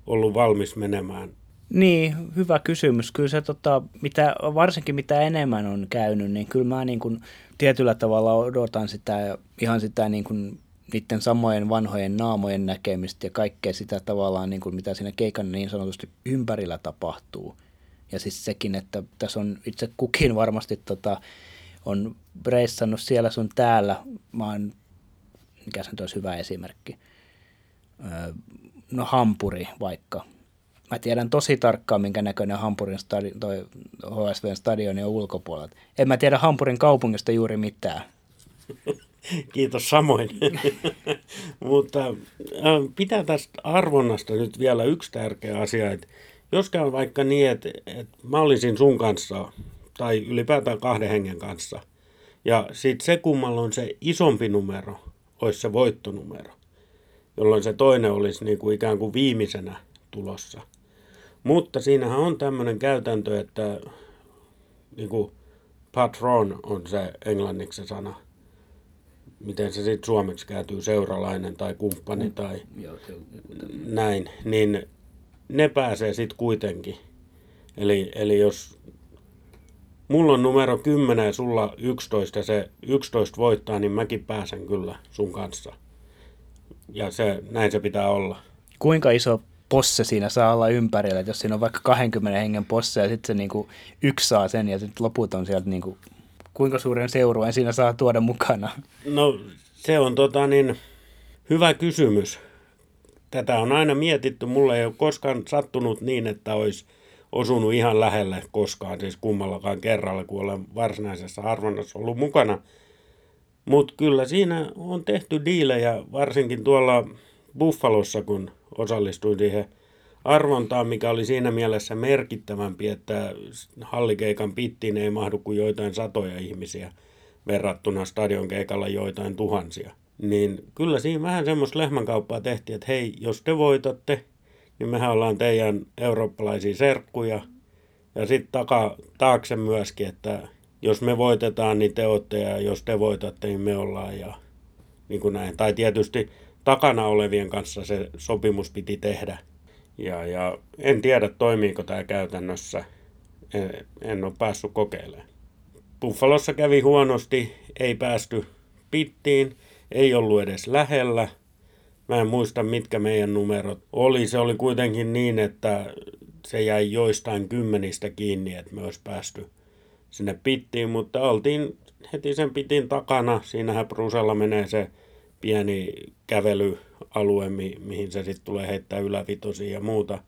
ollut valmis menemään. Niin, hyvä kysymys. Kyllä se, tota, mitä, varsinkin mitä enemmän on käynyt, niin kyllä mä niin kun tietyllä tavalla odotan sitä, ihan sitä niin kun niiden samojen vanhojen naamojen näkemistä ja kaikkea sitä tavallaan, niin kun mitä siinä keikan niin sanotusti ympärillä tapahtuu. Ja siis sekin, että tässä on itse kukin varmasti tota, on reissannut siellä sun täällä. Mä oon mikä se nyt olisi hyvä esimerkki, no hampuri vaikka. Mä tiedän tosi tarkkaan, minkä näköinen Hampurin stadi- toi H S V:n stadioni on ulkopuolelta. En mä tiedä Hampurin kaupungista juuri mitään. Kiitos samoin. Mutta pitää tästä arvonnasta nyt vielä yksi tärkeä asia, että jos käy vaikka niin, että, että mä olisin sun kanssa tai ylipäätään kahden hengen kanssa ja sitten se kummalla on se isompi numero, olisi se voittonumero, jolloin se toinen olisi niin kuin ikään kuin viimeisenä tulossa. Mutta siinähän on tämmöinen käytäntö, että niin kuin patron on se englanniksi se sana. Miten se sitten suomeksi käytyy, seuralainen tai kumppani tai näin, niin ne pääsee sitten kuitenkin. Eli, eli jos mulla on numero kymmenen ja sulla yksitoista ja se yksitoista voittaa, niin mäkin pääsen kyllä sun kanssa. Ja se, näin se pitää olla. Kuinka iso posse siinä saa olla ympärillä? Jos siinä on vaikka kaksikymmentä hengen posse ja sitten se niinku yksi saa sen ja sitten loput on sieltä niinku... Kuinka suuren seurueen siinä saa tuoda mukana? No se on tota, niin, hyvä kysymys. Tätä on aina mietitty. Mulle ei ole koskaan sattunut niin, että olisi osunut ihan lähelle koskaan, siis kummallakaan kerralla, kun olen varsinaisessa arvonnassa ollut mukana. Mutta kyllä siinä on tehty diilejä, varsinkin tuolla Buffalossa, kun osallistuin siihen arvontaan, mikä oli siinä mielessä merkittävämpi, että hallikeikan pittiin ei mahdu kuin joitain satoja ihmisiä verrattuna stadionkeikalla joitain tuhansia. Niin kyllä siinä vähän semmoista lehmänkauppaa tehtiin, että hei, jos te voitatte, niin mehän ollaan teidän eurooppalaisia serkkuja. Ja sitten taka taakse myöskin, että jos me voitetaan, niin te ootte, ja jos te voitatte, niin me ollaan. Ja niin kuin näin. Tai tietysti takana olevien kanssa se sopimus piti tehdä. Ja, ja en tiedä, toimiiko tämä käytännössä. En, en ole päässyt kokeilemaan. Buffalossa kävi huonosti, ei päästy pittiin, ei ollut edes lähellä. Mä en muista, mitkä meidän numerot oli. Se oli kuitenkin niin, että se jäi joistain kymmenistä kiinni, että me olisi päästy sinne pittiin. Mutta oltiin heti sen pitin takana. Siinähän Brusella menee se pieni kävely. Alue, mihin se sitten tulee heittää ylävitosia ja muuta.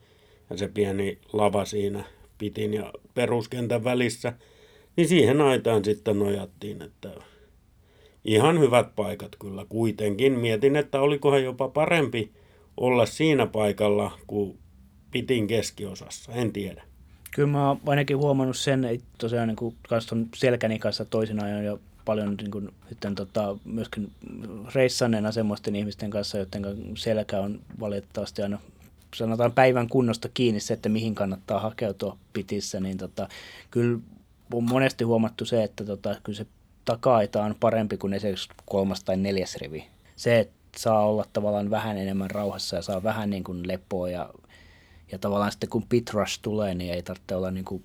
Ja se pieni lava siinä pitin ja peruskentän välissä. Niin siihen aitaan sitten nojattiin, että ihan hyvät paikat kyllä kuitenkin. Mietin, että olikohan jopa parempi olla siinä paikalla kuin pitin keskiosassa. En tiedä. Kyllä mä oon ainakin huomannut sen, että tosiaan niin kun selkäni kanssa toisinaan jo paljon niin kuin, sitten, tota, myöskin reissanneena semmoisten ihmisten kanssa, joiden selkä on valitettavasti aina, sanotaan päivän kunnosta kiinni se, että mihin kannattaa hakeutua pitissä, niin tota, kyllä on monesti huomattu se, että tota, kyllä se taka-aita on parempi kuin esimerkiksi kolmas tai neljäs rivi. Se, että saa olla tavallaan vähän enemmän rauhassa ja saa vähän niin kuin lepoa ja, ja tavallaan sitten kun pit rush tulee, niin ei tarvitse olla niin kuin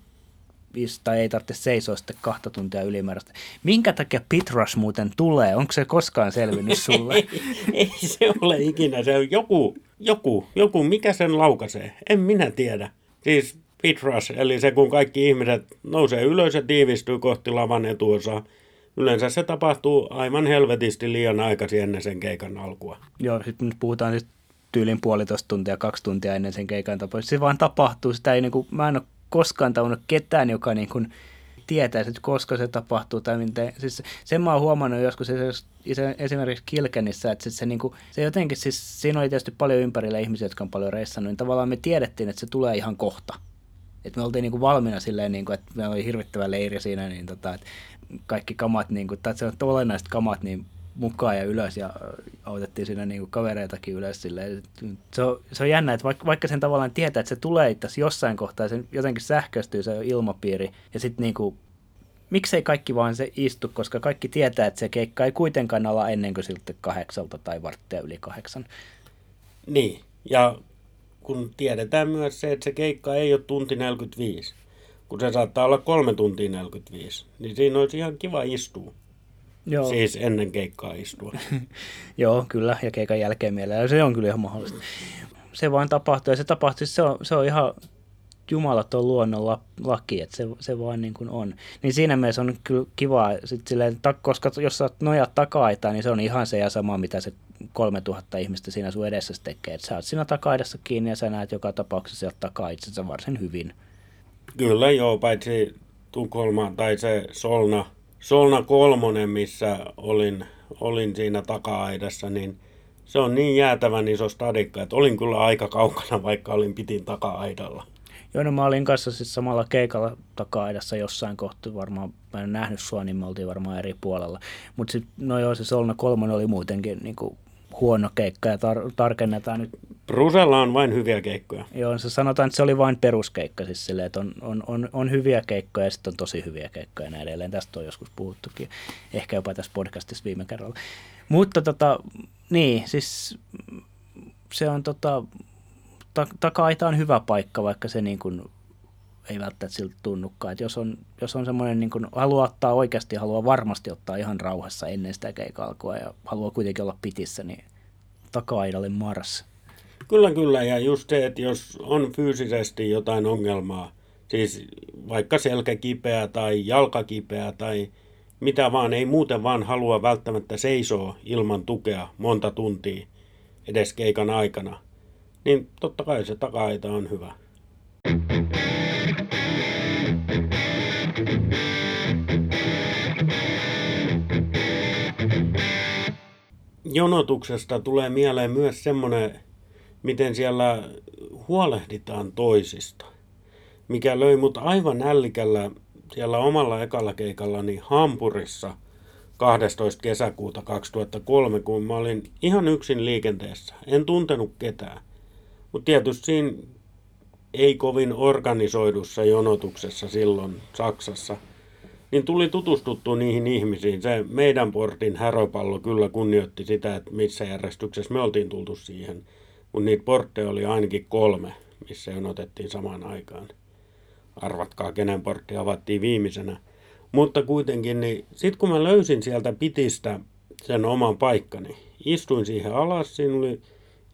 tai ei tarvitse seisoa sitten kahta tuntia ylimääräistä. Minkä takia pit rush muuten tulee? Onko se koskaan selvinnyt sulle? Ei, ei se ole ikinä. Se on joku, joku, joku, mikä sen laukaisee. En minä tiedä. Siis pit rush, eli se kun kaikki ihmiset nousee ylös ja tiivistyy kohti lavan etuosaa. Yleensä se tapahtuu aivan helvetisti liian aikaisin ennen sen keikan alkua. Joo, sitten puhutaan sitten tyylin puolitoista tuntia, kaksi tuntia ennen sen keikan tapaa. Se vaan tapahtuu. Sitä ei niin kuin, mä en ole koskaan tavannut ketään, joka niin kuin tietäisi, että koska se tapahtuu tai miten. Siis sen mä oon huomannut joskus esimerkiksi Kilkenissä, että se, niin kuin, se jotenkin, siis siinä oli tietysti paljon ympärillä ihmisiä, jotka on paljon reissannut, niin tavallaan me tiedettiin, että se tulee ihan kohta. Että me oltiin niin kuin valmiina silleen, niin kuin, että meillä oli hirvittävä leiri siinä, niin tota, että kaikki kamat, niin kuin, tai sellaiset olennaiset kamat, niin mukaan ja ylös ja autettiin siinä niinku kavereitakin ylös silleen. Se on, se on jännä, että vaikka sen tavallaan tietää, että se tulee itse jossain kohtaa, se jotenkin sähköistyy se ilmapiiri ja sitten niinku, miksei kaikki vaan se istu, koska kaikki tietää, että se keikka ei kuitenkaan ala ennen kuin silti kahdeksalta tai varttia yli kahdeksan. Niin, ja kun tiedetään myös se, että se keikka ei ole tunti neljäkymmentäviisi, kun se saattaa olla kolme tuntia neljäkymmentäviisi, niin siinä olisi ihan kiva istua. Joo. Siis ennen keikkaa istua. Joo, kyllä, ja keikan jälkeen mielellä. Se on kyllä ihan mahdollista. Se vaan tapahtuu, ja se tapahtuu, se on, se on ihan jumalaton luonnon laki, että se, se vaan niin kuin on. Niin siinä mielessä on kyllä kivaa, sit silleen, koska jos sä nojat taka-aitaan, niin se on ihan se ja sama, mitä se kolmetuhatta ihmistä siinä sun edessä tekee, että sä oot siinä takaidassa kiinni ja sä näet joka tapauksessa sieltä takaa itsensä varsin hyvin. Kyllä joo, paitsi Tukholma tai se Solna, Solna kolmonen, missä olin, olin siinä taka-aidassa, niin se on niin jäätävän iso stadikka, että olin kyllä aika kaukana, vaikka olin pitin taka-aidalla. Joo, no mä olin kanssa siis samalla keikalla taka-aidassa jossain kohtaa, varmaan mä en nähnyt sua, niin me oltiin varmaan eri puolella. Mutta sitten, no joo, se Solna kolmonen oli muutenkin niin kuin huono keikka ja tar- tarkennetaan nyt. Brusella on vain hyviä keikkoja. Joo, se sanotaan, että se oli vain peruskeikka, siis silleen, että on, on, on, on hyviä keikkoja ja sitten on tosi hyviä keikkoja ja näin edelleen. Tästä on joskus puhuttukin, ehkä jopa tässä podcastissa viime kerralla. Mutta tota, niin, siis se on tota, ta- taka-aita on hyvä paikka, vaikka se niin kuin ei välttämättä siltä tunnukaan. Että jos on, jos on semmoinen, niin kuin haluaa ottaa oikeasti, haluaa varmasti ottaa ihan rauhassa ennen sitä keikan alkua ja haluaa kuitenkin olla pitissä, niin taka-aidalle mars. Kyllä, kyllä. Ja just se, että jos on fyysisesti jotain ongelmaa, siis vaikka selkäkipeä tai jalkakipeä tai mitä vaan, ei muuten vaan halua välttämättä seisoa ilman tukea monta tuntia edes keikan aikana, niin totta kai se taka-aita on hyvä. Jonotuksesta tulee mieleen myös semmoinen, miten siellä huolehditaan toisista, mikä löi mut aivan ällikällä siellä omalla ekalla keikallani Hampurissa kahdestoista kesäkuuta kaksituhattakolme, kun mä olin ihan yksin liikenteessä. En tuntenut ketään, mutta tietysti siinä ei kovin organisoidussa jonotuksessa silloin Saksassa, niin tuli tutustuttu niihin ihmisiin. Se meidän portin häröpallo kyllä kunnioitti sitä, että missä järjestyksessä me oltiin tultu siihen. Kun niitä portteja oli ainakin kolme, missä jonotettiin samaan aikaan. Arvatkaa, kenen portti avattiin viimeisenä. Mutta kuitenkin, niin sitten kun mä löysin sieltä pitistä sen oman paikkani, istuin siihen alas, siinä oli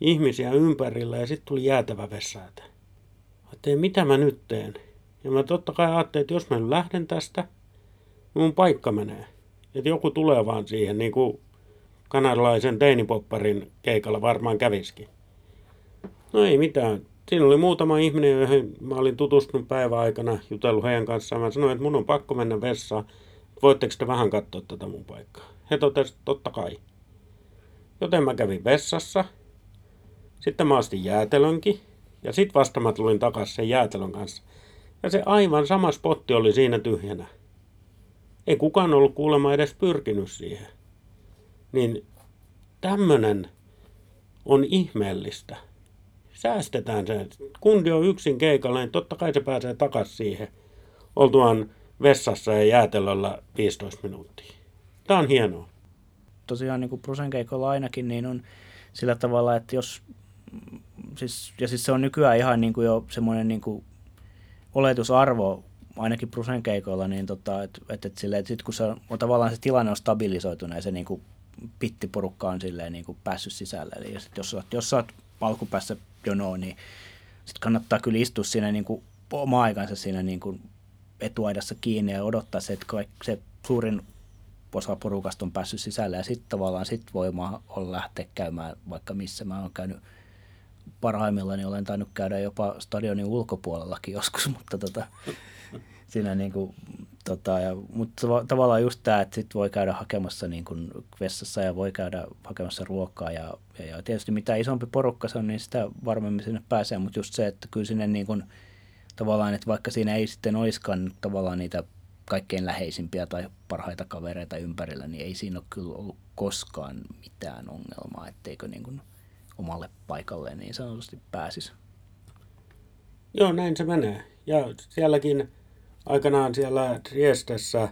ihmisiä ympärillä ja sitten tuli jäätävä vessäätä. Ajattelin, mitä mä nyt teen? Ja mä totta kai ajattelin, että jos mä nyt lähden tästä, niin mun paikka menee. Että joku tulee vaan siihen, niin kuin kanadalaisen teinipopparin keikalla varmaan käviskin. No ei mitään. Siinä oli muutama ihminen, joihin mä olin tutustunut päivän aikana, jutellut heidän kanssaan. Mä sanoin, että mun on pakko mennä vessaan. Voitteko te vähän katsoa tätä mun paikkaa? He totesivat, totta kai. Joten mä kävin vessassa. Sitten mä ostin jäätelönkin. Ja sitten vasta mä tulin takaisin sen jäätelön kanssa. Ja se aivan sama spotti oli siinä tyhjänä. Ei kukaan ollut kuulemma edes pyrkinyt siihen. Niin tämmönen on ihmeellistä. Säästetään se. Kundi on yksin keikalla, niin totta kai se pääsee takaisin siihen. Oltuaan vessassa ja jäätelöllä viisitoista minuuttia. Tämä on hienoa. Tosiaan niin kuin Brusen keikolla ainakin, niin on sillä tavalla, että jos... Siis, ja siis se on nykyään ihan niin kuin jo semmoinen niin kuin oletusarvo, ainakin Brusen keikoilla, niin tota, että et, et et sitten kun se, tavallaan se tilanne on stabilisoitunut ja se niin kuin pittiporukka on silleen niin kuin päässyt sisälle. Eli sit jos olet, jos olet alkupäässä jonoon, niin sitten kannattaa kyllä istua siinä niin kuin oma aikansa siinä niin kuin etuaidassa kiinni ja odottaa se, että se suurin osa porukasta on päässyt sisälle. Ja sitten tavallaan sit voi on lähteä käymään vaikka missä. Mä oon käynyt parhaimmillani, olen tainnut käydä jopa stadionin ulkopuolellakin joskus, mutta tota, siinä niin kuin, tota, ja, mutta tavallaan just tämä, että sit voi käydä hakemassa niin kuin vessassa ja voi käydä hakemassa ruokaa ja, ja, ja tietysti mitä isompi porukka se on, niin sitä varmemmin sinne pääsee, mutta just se, että kyllä sinne niin kuin, tavallaan, että vaikka siinä ei sitten olisikaan tavallaan niitä kaikkein läheisimpiä tai parhaita kavereita ympärillä, niin ei siinä ole kyllä ollut koskaan mitään ongelmaa, etteikö niin kuin omalle paikalleen niin sanotusti pääsisi. Joo, näin se menee. Ja sielläkin aikanaan siellä Triestessä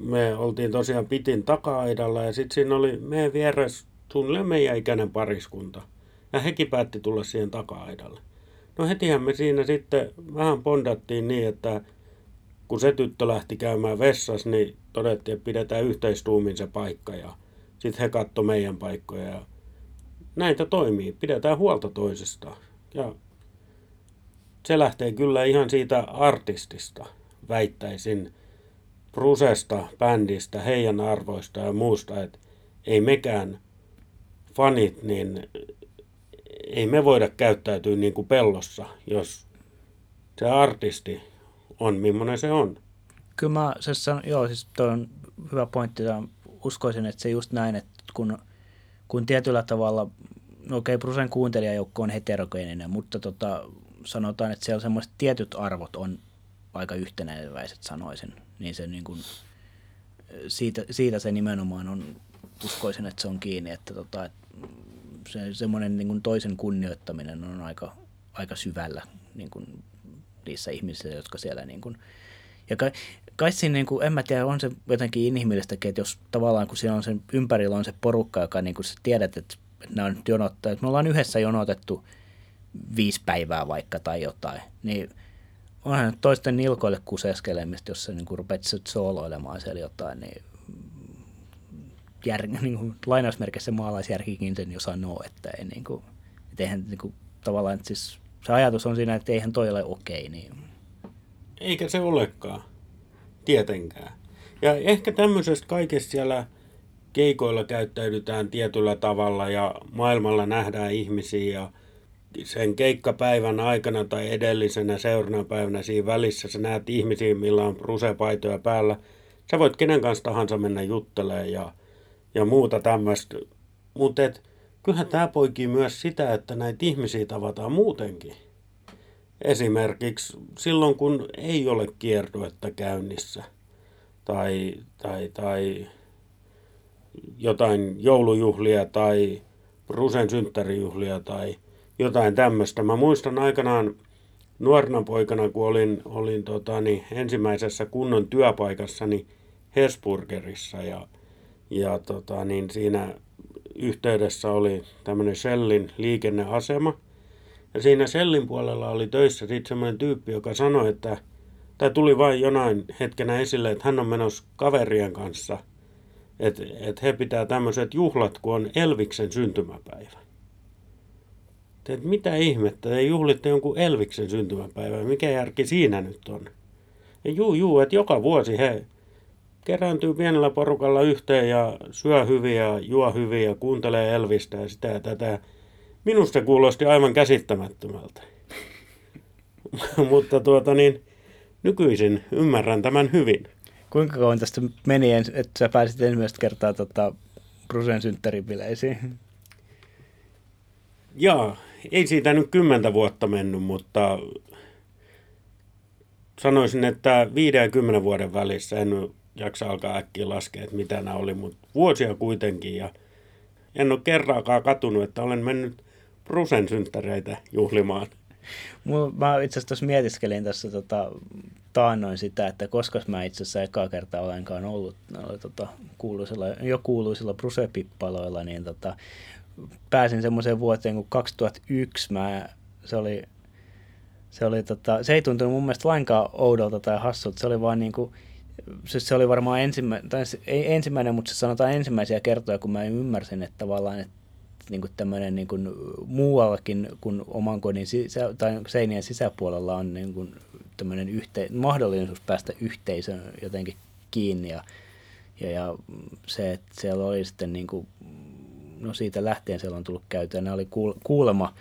me oltiin tosiaan pitin taka-aidalla ja sitten siinä oli meidän vieressä suunnilleen meidän ikäinen pariskunta. Ja hekin päätti tulla siihen taka-aidalle. No hetihän me siinä sitten vähän pondattiin niin, että kun se tyttö lähti käymään vessassa, niin todettiin, että pidetään yhteistuumin se paikka ja sitten he katsoi meidän paikkoja ja näitä toimii, pidetään huolta toisestaan. Ja se lähtee kyllä ihan siitä artistista, väittäisin, Brusesta, bändistä, heidän arvoista ja muusta, että ei mekään fanit, niin ei me voida käyttäytyä niin kuin pellossa, jos se artisti on, millainen se on. Kyllä mä siis sanon, joo, siis toi on hyvä pointti, ja uskoisin, että se just näin, että kun, kun tietyllä tavalla, no okei, Brucen kuuntelijajoukko on heterogeeninen, mutta tota, sanotaan, että siellä semmoiset tietyt arvot on aika yhteneväiset, sanoisin, niin se niin kuin, siitä, siitä se nimenomaan on, uskoisin, että se on kiinni, että tota, että se, semmoinen niin kuin toisen kunnioittaminen on aika, aika syvällä niin kuin niissä ihmisissä, jotka siellä niin kuin, ja kai, kai siinä, niin kuin, en mä tiedä, on se jotenkin inhimillistäkin, että jos tavallaan kun siinä on sen ympärillä on se porukka, joka niin kuin sä tiedät, että nämä on nyt jonottaa, että me ollaan yhdessä jonotettu viisi päivää vaikka tai jotain, niin onhan toisten nilkoille kuseskelemistä, jos sä niin kuin rupeat sooloilemaan siellä jotain, niin, jär, niin kuin, lainausmerkissä maalaisjärkikin sen jo sanoo, että ei niin kuin, että eihän niin kuin, tavallaan, että siis se ajatus on siinä, että eihän toi ole okei, niin... Eikä se olekaan, tietenkään. Ja ehkä tämmöisestä kaikessa siellä keikoilla käyttäydytään tietyllä tavalla ja maailmalla nähdään ihmisiä ja sen keikkapäivän aikana tai edellisenä seuraavana päivänä siinä välissä sä näet ihmisiä, millä on brusepaitoja päällä. Sä voit kenen kanssa tahansa mennä juttelemaan ja, ja muuta tämmöistä. Mutta kyllähän tämä poikii myös sitä, että näitä ihmisiä tavataan muutenkin. Esimerkiksi silloin, kun ei ole kiertuetta käynnissä tai, tai, tai jotain joulujuhlia tai Brucen synttärijuhlia tai jotain tämmöistä. Mä muistan aikanaan nuorena poikana, kun olin, olin totani, ensimmäisessä kunnon työpaikassani Hesburgerissa ja, ja totani, siinä yhteydessä oli tämmöinen Shellin liikenneasema. Ja siinä Shellin puolella oli töissä sitten semmoinen tyyppi, joka sanoi, että, tai tuli vain jonain hetkenä esille, että hän on menossa kaverien kanssa, että, että he pitää tämmöiset juhlat, kun on Elviksen syntymäpäivä. Että mitä ihmettä, te juhlitte jonkun Elviksen syntymäpäivää, mikä järki siinä nyt on? Ja juu, juu, että joka vuosi he kerääntyy pienellä porukalla yhteen ja syö hyviä, juo hyviä, kuuntelee Elvistä ja sitä ja tätä. Minusta kuulosti aivan käsittämättömältä, mutta tuota niin, nykyisin ymmärrän tämän hyvin. Kuinka kauan tästä meni, että sä pääsit ensimmäistä kertaa tota, Brucen synttäribileisiin? Jaa, ei siitä nyt kymmentä vuotta mennyt, mutta sanoisin, että viiden ja kymmenen vuoden välissä en jaksa alkaa äkkiä laskea, että mitä nämä oli, mutta vuosia kuitenkin ja en ole kerraakaan katunut, että olen mennyt Brucen synttäreitä juhlimaan. Mä itse asiassa tuossa mietiskelin tässä tota, taannoin sitä, että koska mä itse asiassa ekaa kertaa olenkaan ollut noilla, tota, kuuluisilla, jo kuuluisilla Bruce-pippaloilla, niin tota, pääsin semmoiseen vuoteen kuin kaksituhattayksi. Mä, se oli, se, oli, tota, se ei tuntunut mun mielestä lainkaan oudolta tai hassulta, se oli vaan niin kuin... Siis se oli varmaan ensimmäinen, tai ei ensimmäinen, mutta se sanotaan ensimmäisiä kertoja, kun mä ymmärsin, että tavallaan että niin kuin tämmöinen niin kuin muuallakin kuin oman kodin sisä, tai seinien sisäpuolella on niin kuin tämmöinen yhte, mahdollisuus päästä yhteisöön jotenkin kiinni. Ja, ja, ja se, että siellä oli sitten, niin kuin, no siitä lähtien siellä on tullut käytyä. Nämä oli kuulema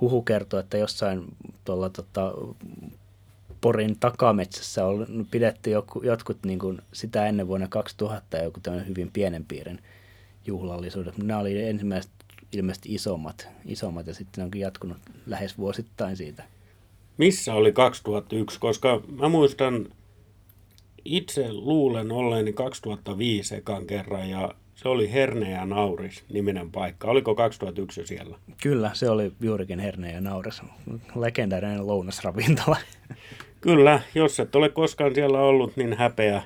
huhu kertoa, että jossain tuolla... Tota, Porin takametsässä on pidetty joku, jotkut niin kuin sitä ennen vuonna kaksituhatta joku tämmöinen hyvin pienen piirin juhlallisuudet. Nämä oli ensimmäiset ilmeisesti isommat, isommat ja sitten onkin jatkunut lähes vuosittain siitä. Missä oli kaksituhattayksi? Koska mä muistan, itse luulen olleeni kaksituhattaviisi ekan kerran ja se oli Herne ja Nauris -niminen paikka. Oliko kaksituhattayksi siellä? Kyllä, se oli juurikin Herne ja Nauris. Legendaarinen lounasravintola. Kyllä, jos et ole koskaan siellä ollut, niin häpeä.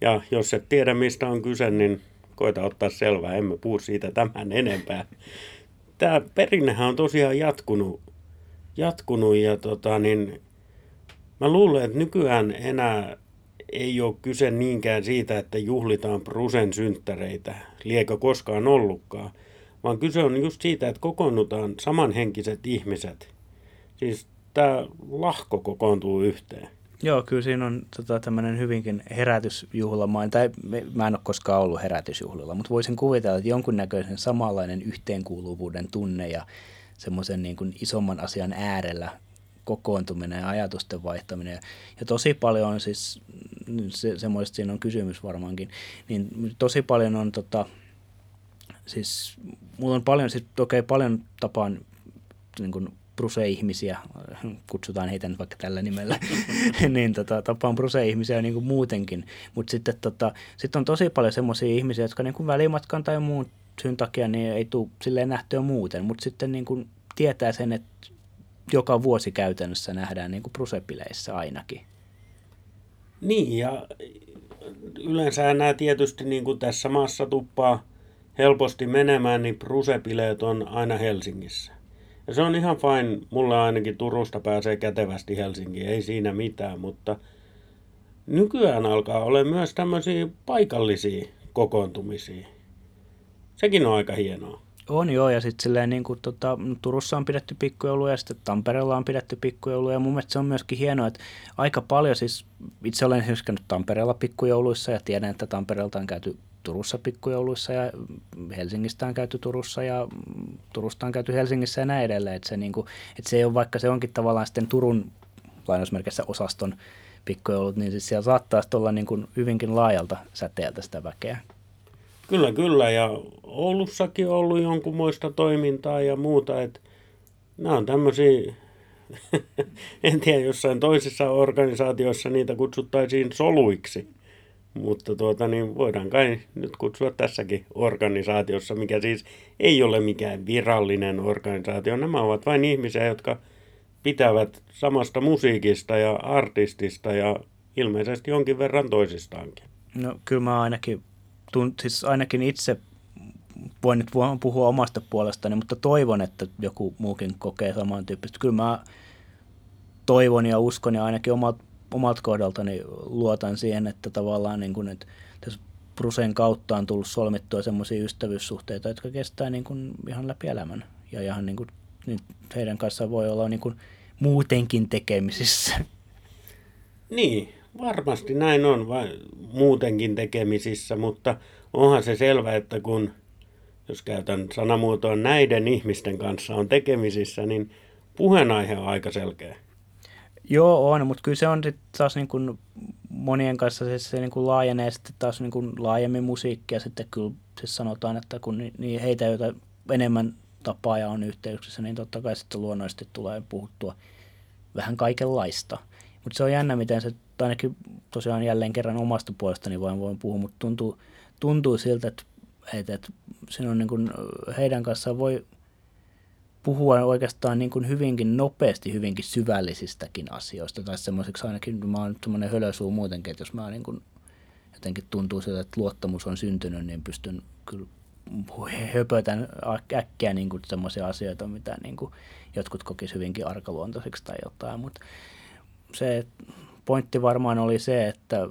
Ja jos et tiedä, mistä on kyse, niin koita ottaa selvää. Emme puhu siitä tämän enempää. Tämä perinnehän on tosiaan jatkunut. jatkunut ja tota, niin, mä luulen, että nykyään enää ei ole kyse niinkään siitä, että juhlitaan Brucen synttäreitä, liekö koskaan ollutkaan, vaan kyse on just siitä, että kokoonnutaan samanhenkiset ihmiset. Siis tämä lahko kokoontuu yhteen. Joo, kyllä siinä on tota, tämmöinen hyvinkin herätysjuhlamainen, tai mä en ole koskaan ollut herätysjuhlilla, mutta voisin kuvitella, että jonkunnäköisen samanlainen yhteenkuuluvuuden tunne ja semmoisen niin kuin isomman asian äärellä kokoontuminen ja ajatusten vaihtaminen. Ja tosi paljon on siis, se, semmoista siinä on kysymys varmaankin, niin tosi paljon on tota, siis mulla on paljon, siis okei okay, paljon tapaan niin kuin Bruse-ihmisiä, kutsutaan heitä nyt vaikka tällä nimellä, niin tota, tapaan Bruse-ihmisiä niin kuin muutenkin, mutta sitten tota, sit on tosi paljon semmoisia ihmisiä, jotka niin kuin välimatkan tai muun syyn takia niin ei tule silleen nähtyä muuten, mutta sitten niin kuin tietää sen, että joka vuosi käytännössä nähdään niin kuin Bruse-bileissä ainakin. Niin, ja yleensä nämä tietysti niin kuin tässä maassa tuppaa helposti menemään, niin Bruse-bileet on aina Helsingissä. Ja se on ihan fine. Mulla ainakin Turusta pääsee kätevästi Helsinkiin, ei siinä mitään, mutta nykyään alkaa olla myös tämmöisiä paikallisia kokoontumisia. Sekin on aika hienoa. On joo, ja sitten silleen niin kuin tota, Turussa on pidetty pikkujouluja ja sitten Tampereella on pidetty pikkujouluja. Ja mun mielestä se on myöskin hienoa, että aika paljon siis, itse olen esimerkiksi käynyt Tampereella pikkujouluissa ja tiedän, että Tampereelta on käyty Turussa pikkujouluissa ja Helsingistä on käyty Turussa ja Turusta on käyty Helsingissä ja näin edelleen. Että se, niin kuin, että se ei ole, vaikka se onkin tavallaan sitten Turun lainausmerkissä osaston pikkujoulut, niin siis siellä saattaa olla niin kuin hyvinkin laajalta säteeltä sitä väkeä. Kyllä, kyllä. Ja Oulussakin on ollut jonkunmoista toimintaa ja muuta. Että nämä on tämmöisiä, en tiedä, jossain toisissa organisaatioissa niitä kutsuttaisiin soluiksi. Mutta tuota, niin voidaan kai nyt kutsua tässäkin organisaatiossa, mikä siis ei ole mikään virallinen organisaatio. Nämä ovat vain ihmisiä, jotka pitävät samasta musiikista ja artistista ja ilmeisesti jonkin verran toisistaankin. No kyllä mä ainakin, siis ainakin itse voin nyt puhua omasta puolestani, mutta toivon, että joku muukin kokee samantyyppistä. Kyllä mä toivon ja uskon ja ainakin omat omalta kohdaltani luotan siihen, että tavallaan niin kuin, että tässä Brusen kautta on tullut solmittua semmoisia ystävyyssuhteita, jotka kestää niin kuin ihan läpi elämän. Ja ihan niin kuin, niin heidän kanssaan voi olla niin kuin muutenkin tekemisissä. Niin, varmasti näin on vai, muutenkin tekemisissä, mutta onhan se selvä, että kun, jos käytän sanamuotoa, näiden ihmisten kanssa on tekemisissä, niin puheenaihe on aika selkeä. Joo, on, mutta kyllä se on sitten taas niin kuin monien kanssa, se, se niin kuin laajenee sitten taas niin kuin laajemmin musiikkia. Sitten kyllä siis sanotaan, että kun ni, ni heitä, joita enemmän tapaa ja on yhteyksissä, niin totta kai sitten luonnollisesti tulee puhuttua vähän kaikenlaista. Mutta se on jännä, miten se ainakin tosiaan jälleen kerran omasta puolestani vain voin puhua, mutta tuntuu, tuntuu siltä, että, että, että siinä on niin kuin heidän kanssaan voi puhua oikeastaan niin kuin hyvinkin nopeasti, hyvinkin syvällisistäkin asioista. Tai semmoiseksi ainakin, mä oon semmoinen hölösuu muutenkin, että jos mä niin kuin, jotenkin tuntuu siltä, että luottamus on syntynyt, niin pystyn kyllä höpötän äkkiä niin kuin semmoisia asioita, mitä niin kuin jotkut kokisivat hyvinkin arkaluontoisiksi tai jotain. Mutta se pointti varmaan oli se, että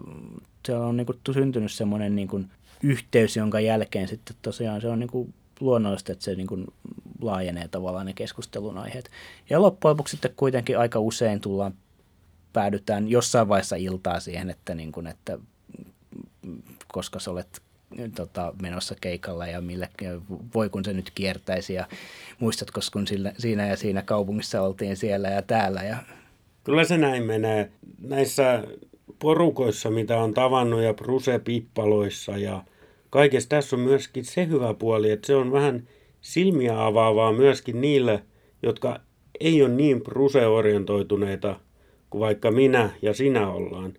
siellä on niin kuin syntynyt semmoinen niin kuin yhteys, jonka jälkeen sitten tosiaan se on niin kuin luonnollisesti, että se niin kuin laajenee tavallaan ne keskustelun aiheet. Ja loppujen lopuksi sitten kuitenkin aika usein tullaan, päädytään jossain vaiheessa iltaa siihen, että, niin kuin, että koska sä olet tota, menossa keikalla ja millä, voi kun se nyt kiertäisi ja muistatko, kun sillä, siinä ja siinä kaupungissa oltiin siellä ja täällä. Ja kyllä se näin menee. Näissä porukoissa, mitä on tavannut ja Bruse-pippaloissa ja kaikessa tässä on myöskin se hyvä puoli, että se on vähän silmiä avaavaa myöskin niille, jotka ei ole niin Bruse-orientoituneita kuin vaikka minä ja sinä ollaan.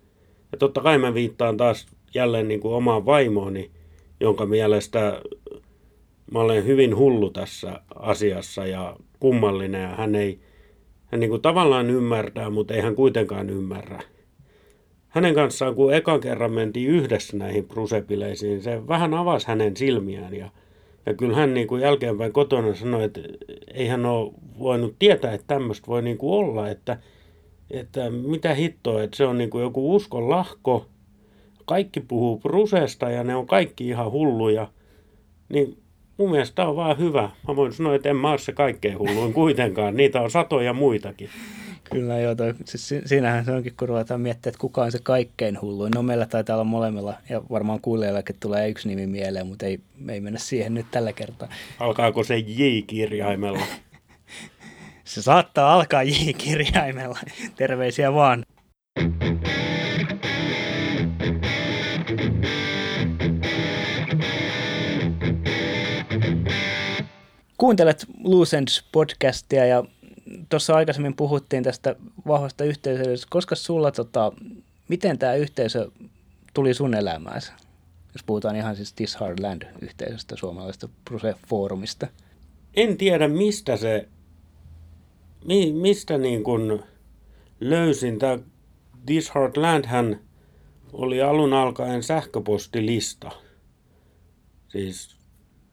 Ja totta kai mä viittaan taas jälleen niin kuin omaan vaimooni, jonka mielestä mä olen hyvin hullu tässä asiassa ja kummallinen. Ja hän ei hän niin kuin tavallaan ymmärtää, mutta ei hän kuitenkaan ymmärrä. Hänen kanssaan, kun ekan kerran mentiin yhdessä näihin Bruse-bileisiin, se vähän avasi hänen silmiään ja Ja kyllä hän niin kuin jälkeenpäin kotona sanoi, että ei hän ole voinut tietää, että tämmöistä voi niin kuin olla, että, että mitä hittoa, että se on niin kuin joku uskon lahko. Kaikki puhuu Brusesta ja ne on kaikki ihan hulluja. Niin mun mielestä tämä on vaan hyvä. Mä voin sanoa, että en mä ole se kaikkein hulluin kuitenkaan. Niitä on satoja muitakin. Kyllä joo, toi, siis siinähän se onkin, kun ruvetaan miettimään, että kuka on se kaikkein hulluin. No meillä taitaa olla molemmilla, ja varmaan kuulijallakin tulee yksi nimi mieleen, mutta ei, ei mennä siihen nyt tällä kertaa. Alkaako se J-kirjaimella? Se saattaa alkaa J-kirjaimella. Terveisiä vaan. Kuuntelet Loose Ends podcastia ja tuossa aikaisemmin puhuttiin tästä vahvasta yhteisöllisyydestä. Koska sulla, tota, miten tämä yhteisö tuli sun elämäänsä? Jos puhutaan ihan siis This Hard Land-yhteisöstä, suomalaisesta Bruse-foorumista. En tiedä, mistä se, mi, mistä niin kun löysin. Tämä This Hard Landhän oli alun alkaen sähköpostilista. Siis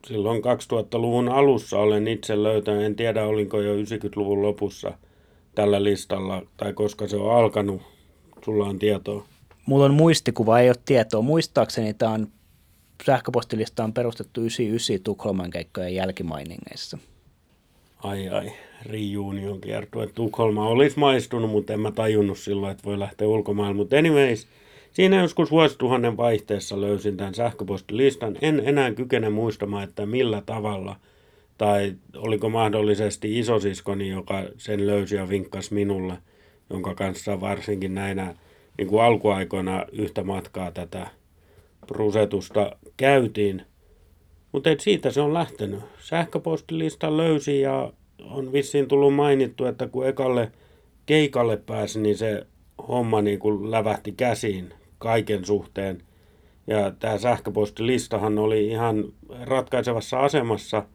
silloin kaksituhattaluvun alussa olen itse löytänyt, en tiedä olinko jo yhdeksänkymmentäluvun lopussa tällä listalla, tai koska se on alkanut, sulla on tietoa. Mulla on muistikuva, ei ole tietoa. Muistaakseni tämä on, sähköpostilista on perustettu yhdeksänkymmentäyhdeksän Tukholman keikkojen jälkimainingeissa. Ai ai, reunion kiertue. Tukholma olisi maistunut, mutta en mä tajunnut silloin, että voi lähteä ulkomaille. Mutta anyways, siinä joskus vuosituhannen vaihteessa löysin tämän sähköpostilistan. En enää kykene muistamaan, että millä tavalla, tai oliko mahdollisesti isosiskoni, joka sen löysi ja vinkkasi minulle, jonka kanssa varsinkin näinä niin kuin alkuaikoina yhtä matkaa tätä prusetusta käytiin. Mutta siitä se on lähtenyt. Sähköpostilista löysi ja on vissiin tullut mainittu, että kun ekalle keikalle pääsi, niin se homma niin kuin lävähti käsiin kaiken suhteen. Ja tämä sähköpostilistahan oli ihan ratkaisevassa asemassa.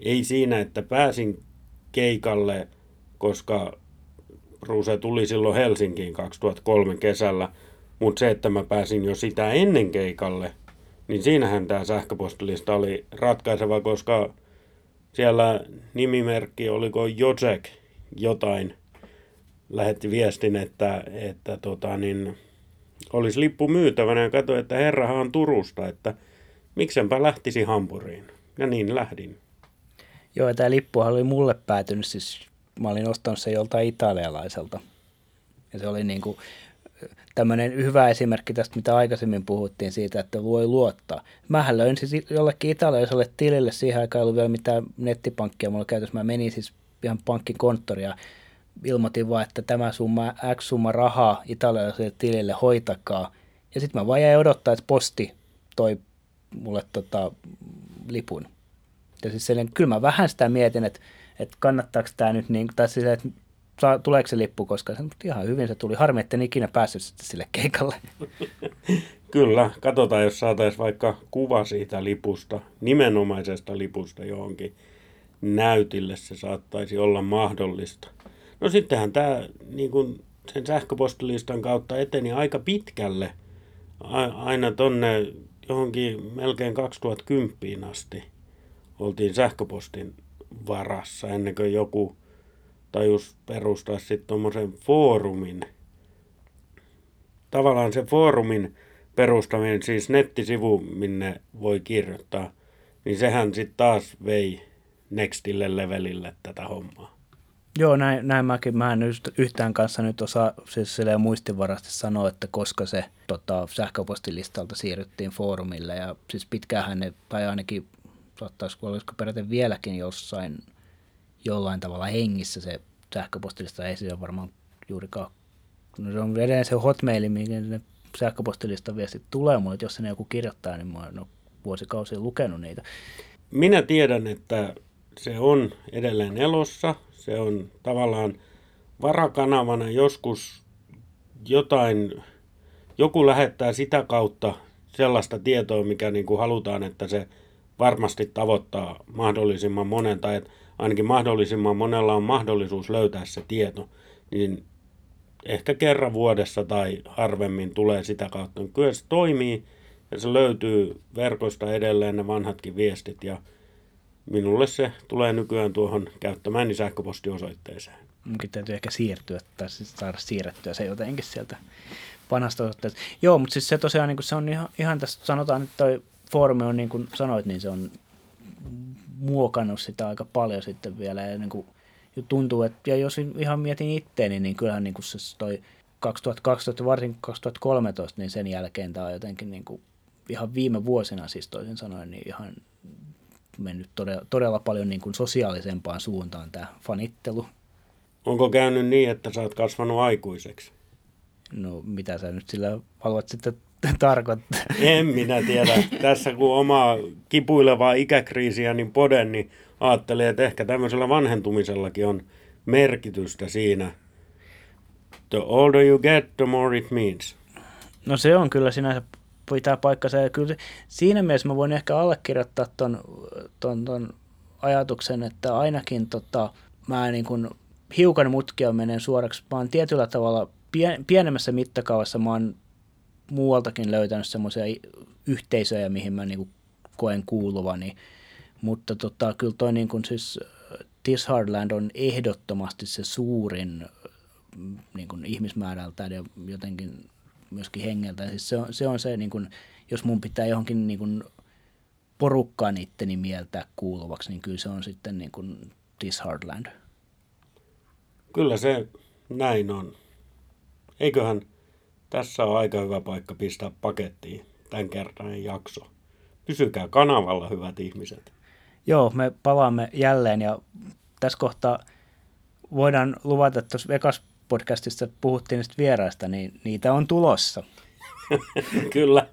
Ei siinä, että pääsin keikalle, koska Bruse tuli silloin Helsinkiin kaksituhattakolme kesällä. Mutta se, että mä pääsin jo sitä ennen keikalle, niin siinähän tämä sähköpostilista oli ratkaiseva, koska siellä nimimerkki, oliko Josek jotain, lähetti viestin, että, että tota, niin, olisi lippu myytävänä ja katsoi, että herrahan on Turusta, että miksenpä lähtisi Hampuriin. Ja niin lähdin. Joo, ja tämä lippuhan oli mulle päätynyt, siis mä olin ostanut sen joltain italialaiselta. Ja se oli niin kuin tämmöinen hyvä esimerkki tästä, mitä aikaisemmin puhuttiin siitä, että voi luottaa. Mähän löin siis jollekin italialaiselle tilille, siihen aikaan ei ollut vielä mitään nettipankkia mulla käytössä. Mä menin siis ihan pankkikonttoria. Ilmoitin vaan, että tämä summa, X summa rahaa italialaiselle tilille, hoitakaa. Ja sitten mä vaan jäin odottaa, että posti toi mulle tota, lipun. Ja siis sellainen, kyllä mä vähän sitä mietin, että, että kannattaako tämä nyt, niin, tai siis, että saa, tuleeko se lippu koskaan. Mutta ihan hyvin se tuli. Harmi, että en ikinä päässyt sille keikalle. Kyllä, katsotaan, jos saataisiin vaikka kuva siitä lipusta, nimenomaisesta lipusta johonkin näytille, se saattaisi olla mahdollista. No sittenhän tämä niin kuin sen sähköpostilistan kautta eteni aika pitkälle, aina tonne johonkin melkein kaksituhattakymmenen asti oltiin sähköpostin varassa, ennen kuin joku tajus perustaa sitten tuommoisen foorumin. Tavallaan se foorumin perustaminen, siis nettisivu, minne voi kirjoittaa, niin sehän sitten taas vei nextille levelille tätä hommaa. Joo, näin, näin mäkin. Mä en yhtään kanssa nyt osaa siis muistinvarasti sanoa, että koska se tota, sähköpostilistalta siirryttiin foorumille. Ja siis pitkäänhän ne, tai ainakin saattaisi, olisiko peräti vieläkin jossain jollain tavalla hengissä se sähköpostilista. Ei se ole varmaan juurikaan, no se on edelleen se hotmaili, mihin ne sähköpostilistan viestit tulee mulle. Jos se joku kirjoittaa, niin mä en ole vuosikausia lukenut niitä. Minä tiedän, että se on edelleen elossa. Se on tavallaan varakanavana joskus jotain, joku lähettää sitä kautta sellaista tietoa, mikä niin kuin halutaan, että se varmasti tavoittaa mahdollisimman monen, tai että ainakin mahdollisimman monella on mahdollisuus löytää se tieto. Niin ehkä kerran vuodessa tai harvemmin tulee sitä kautta. Kyllä se toimii ja se löytyy verkosta edelleen ne vanhatkin viestit ja minulle se tulee nykyään tuohon käyttämääni sähköpostiosoitteeseen. Minunkin täytyy ehkä siirtyä tai siis saada siirrettyä se jotenkin sieltä vanhasta osoitteesta. Joo, mutta siis se tosiaan niin se on ihan, ihan tässä sanotaan, että toi foorumi on niin kuin sanoit, niin se on muokannut sitä aika paljon sitten vielä. Ja niin kuin tuntuu, että ja jos ihan mietin itteeni, niin kyllähän niin kuin se toi kaksituhattakaksitoista, varsinkin kaksituhattakolmetoista, niin sen jälkeen tämä on jotenkin niin kuin ihan viime vuosina siis toisin sanoen, niin ihan mennyt todella, todella paljon niin kuin sosiaalisempaan suuntaan tämä fanittelu. Onko käynyt niin, että sä oot kasvanut aikuiseksi? No mitä sä nyt sillä haluat sitten tarkoittaa? En minä tiedä. Tässä kun omaa kipuilevaa ikäkriisiä niin poden, niin ajattelin, että ehkä tämmöisellä vanhentumisellakin on merkitystä siinä. The older you get, the more it means. No se on kyllä sinänsä pitää paikkansa. Ja kyllä siinä mielessä mä voin ehkä allekirjoittaa ton, ton, ton ajatuksen, että ainakin tota, mä niin kun hiukan mutkia menen suoraksi. Mä oon tietyllä tavalla pien, pienemmässä mittakaavassa mä oon muualtakin löytänyt semmoisia yhteisöjä, mihin mä niin kun koen kuuluvani. Mutta tota, kyllä toi niin kun siis This Hardland on ehdottomasti se suurin niin kun ihmismäärältään ja jotenkin myöskin hengeltä. Siis se on se, on se niin kun, jos mun pitää johonkin niin kun porukkaan itteni mieltää kuuluvaksi, niin kyllä se on sitten niin kun This Hardland. Kyllä se näin on. Eiköhän tässä ole aika hyvä paikka pistää pakettiin tämän kertainen jakso. Pysykää kanavalla, hyvät ihmiset. Joo, me palaamme jälleen ja tässä kohtaa voidaan luvata, että tuossa Vegas-podcastissa puhuttiin niistä vieraista, niin niitä on tulossa. Kyllä,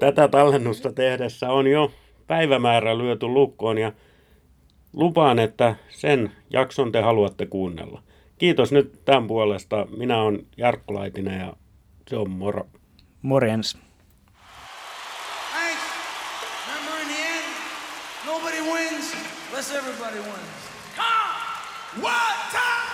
tätä tallennusta tehdessä on jo päivämäärä lyöty lukkoon ja lupaan, että sen jakson te haluatte kuunnella. Kiitos nyt tämän puolesta. Minä olen Jarkko Laitinen ja se on moro. Morjens. Nobody wins unless everybody wins. Come! What time?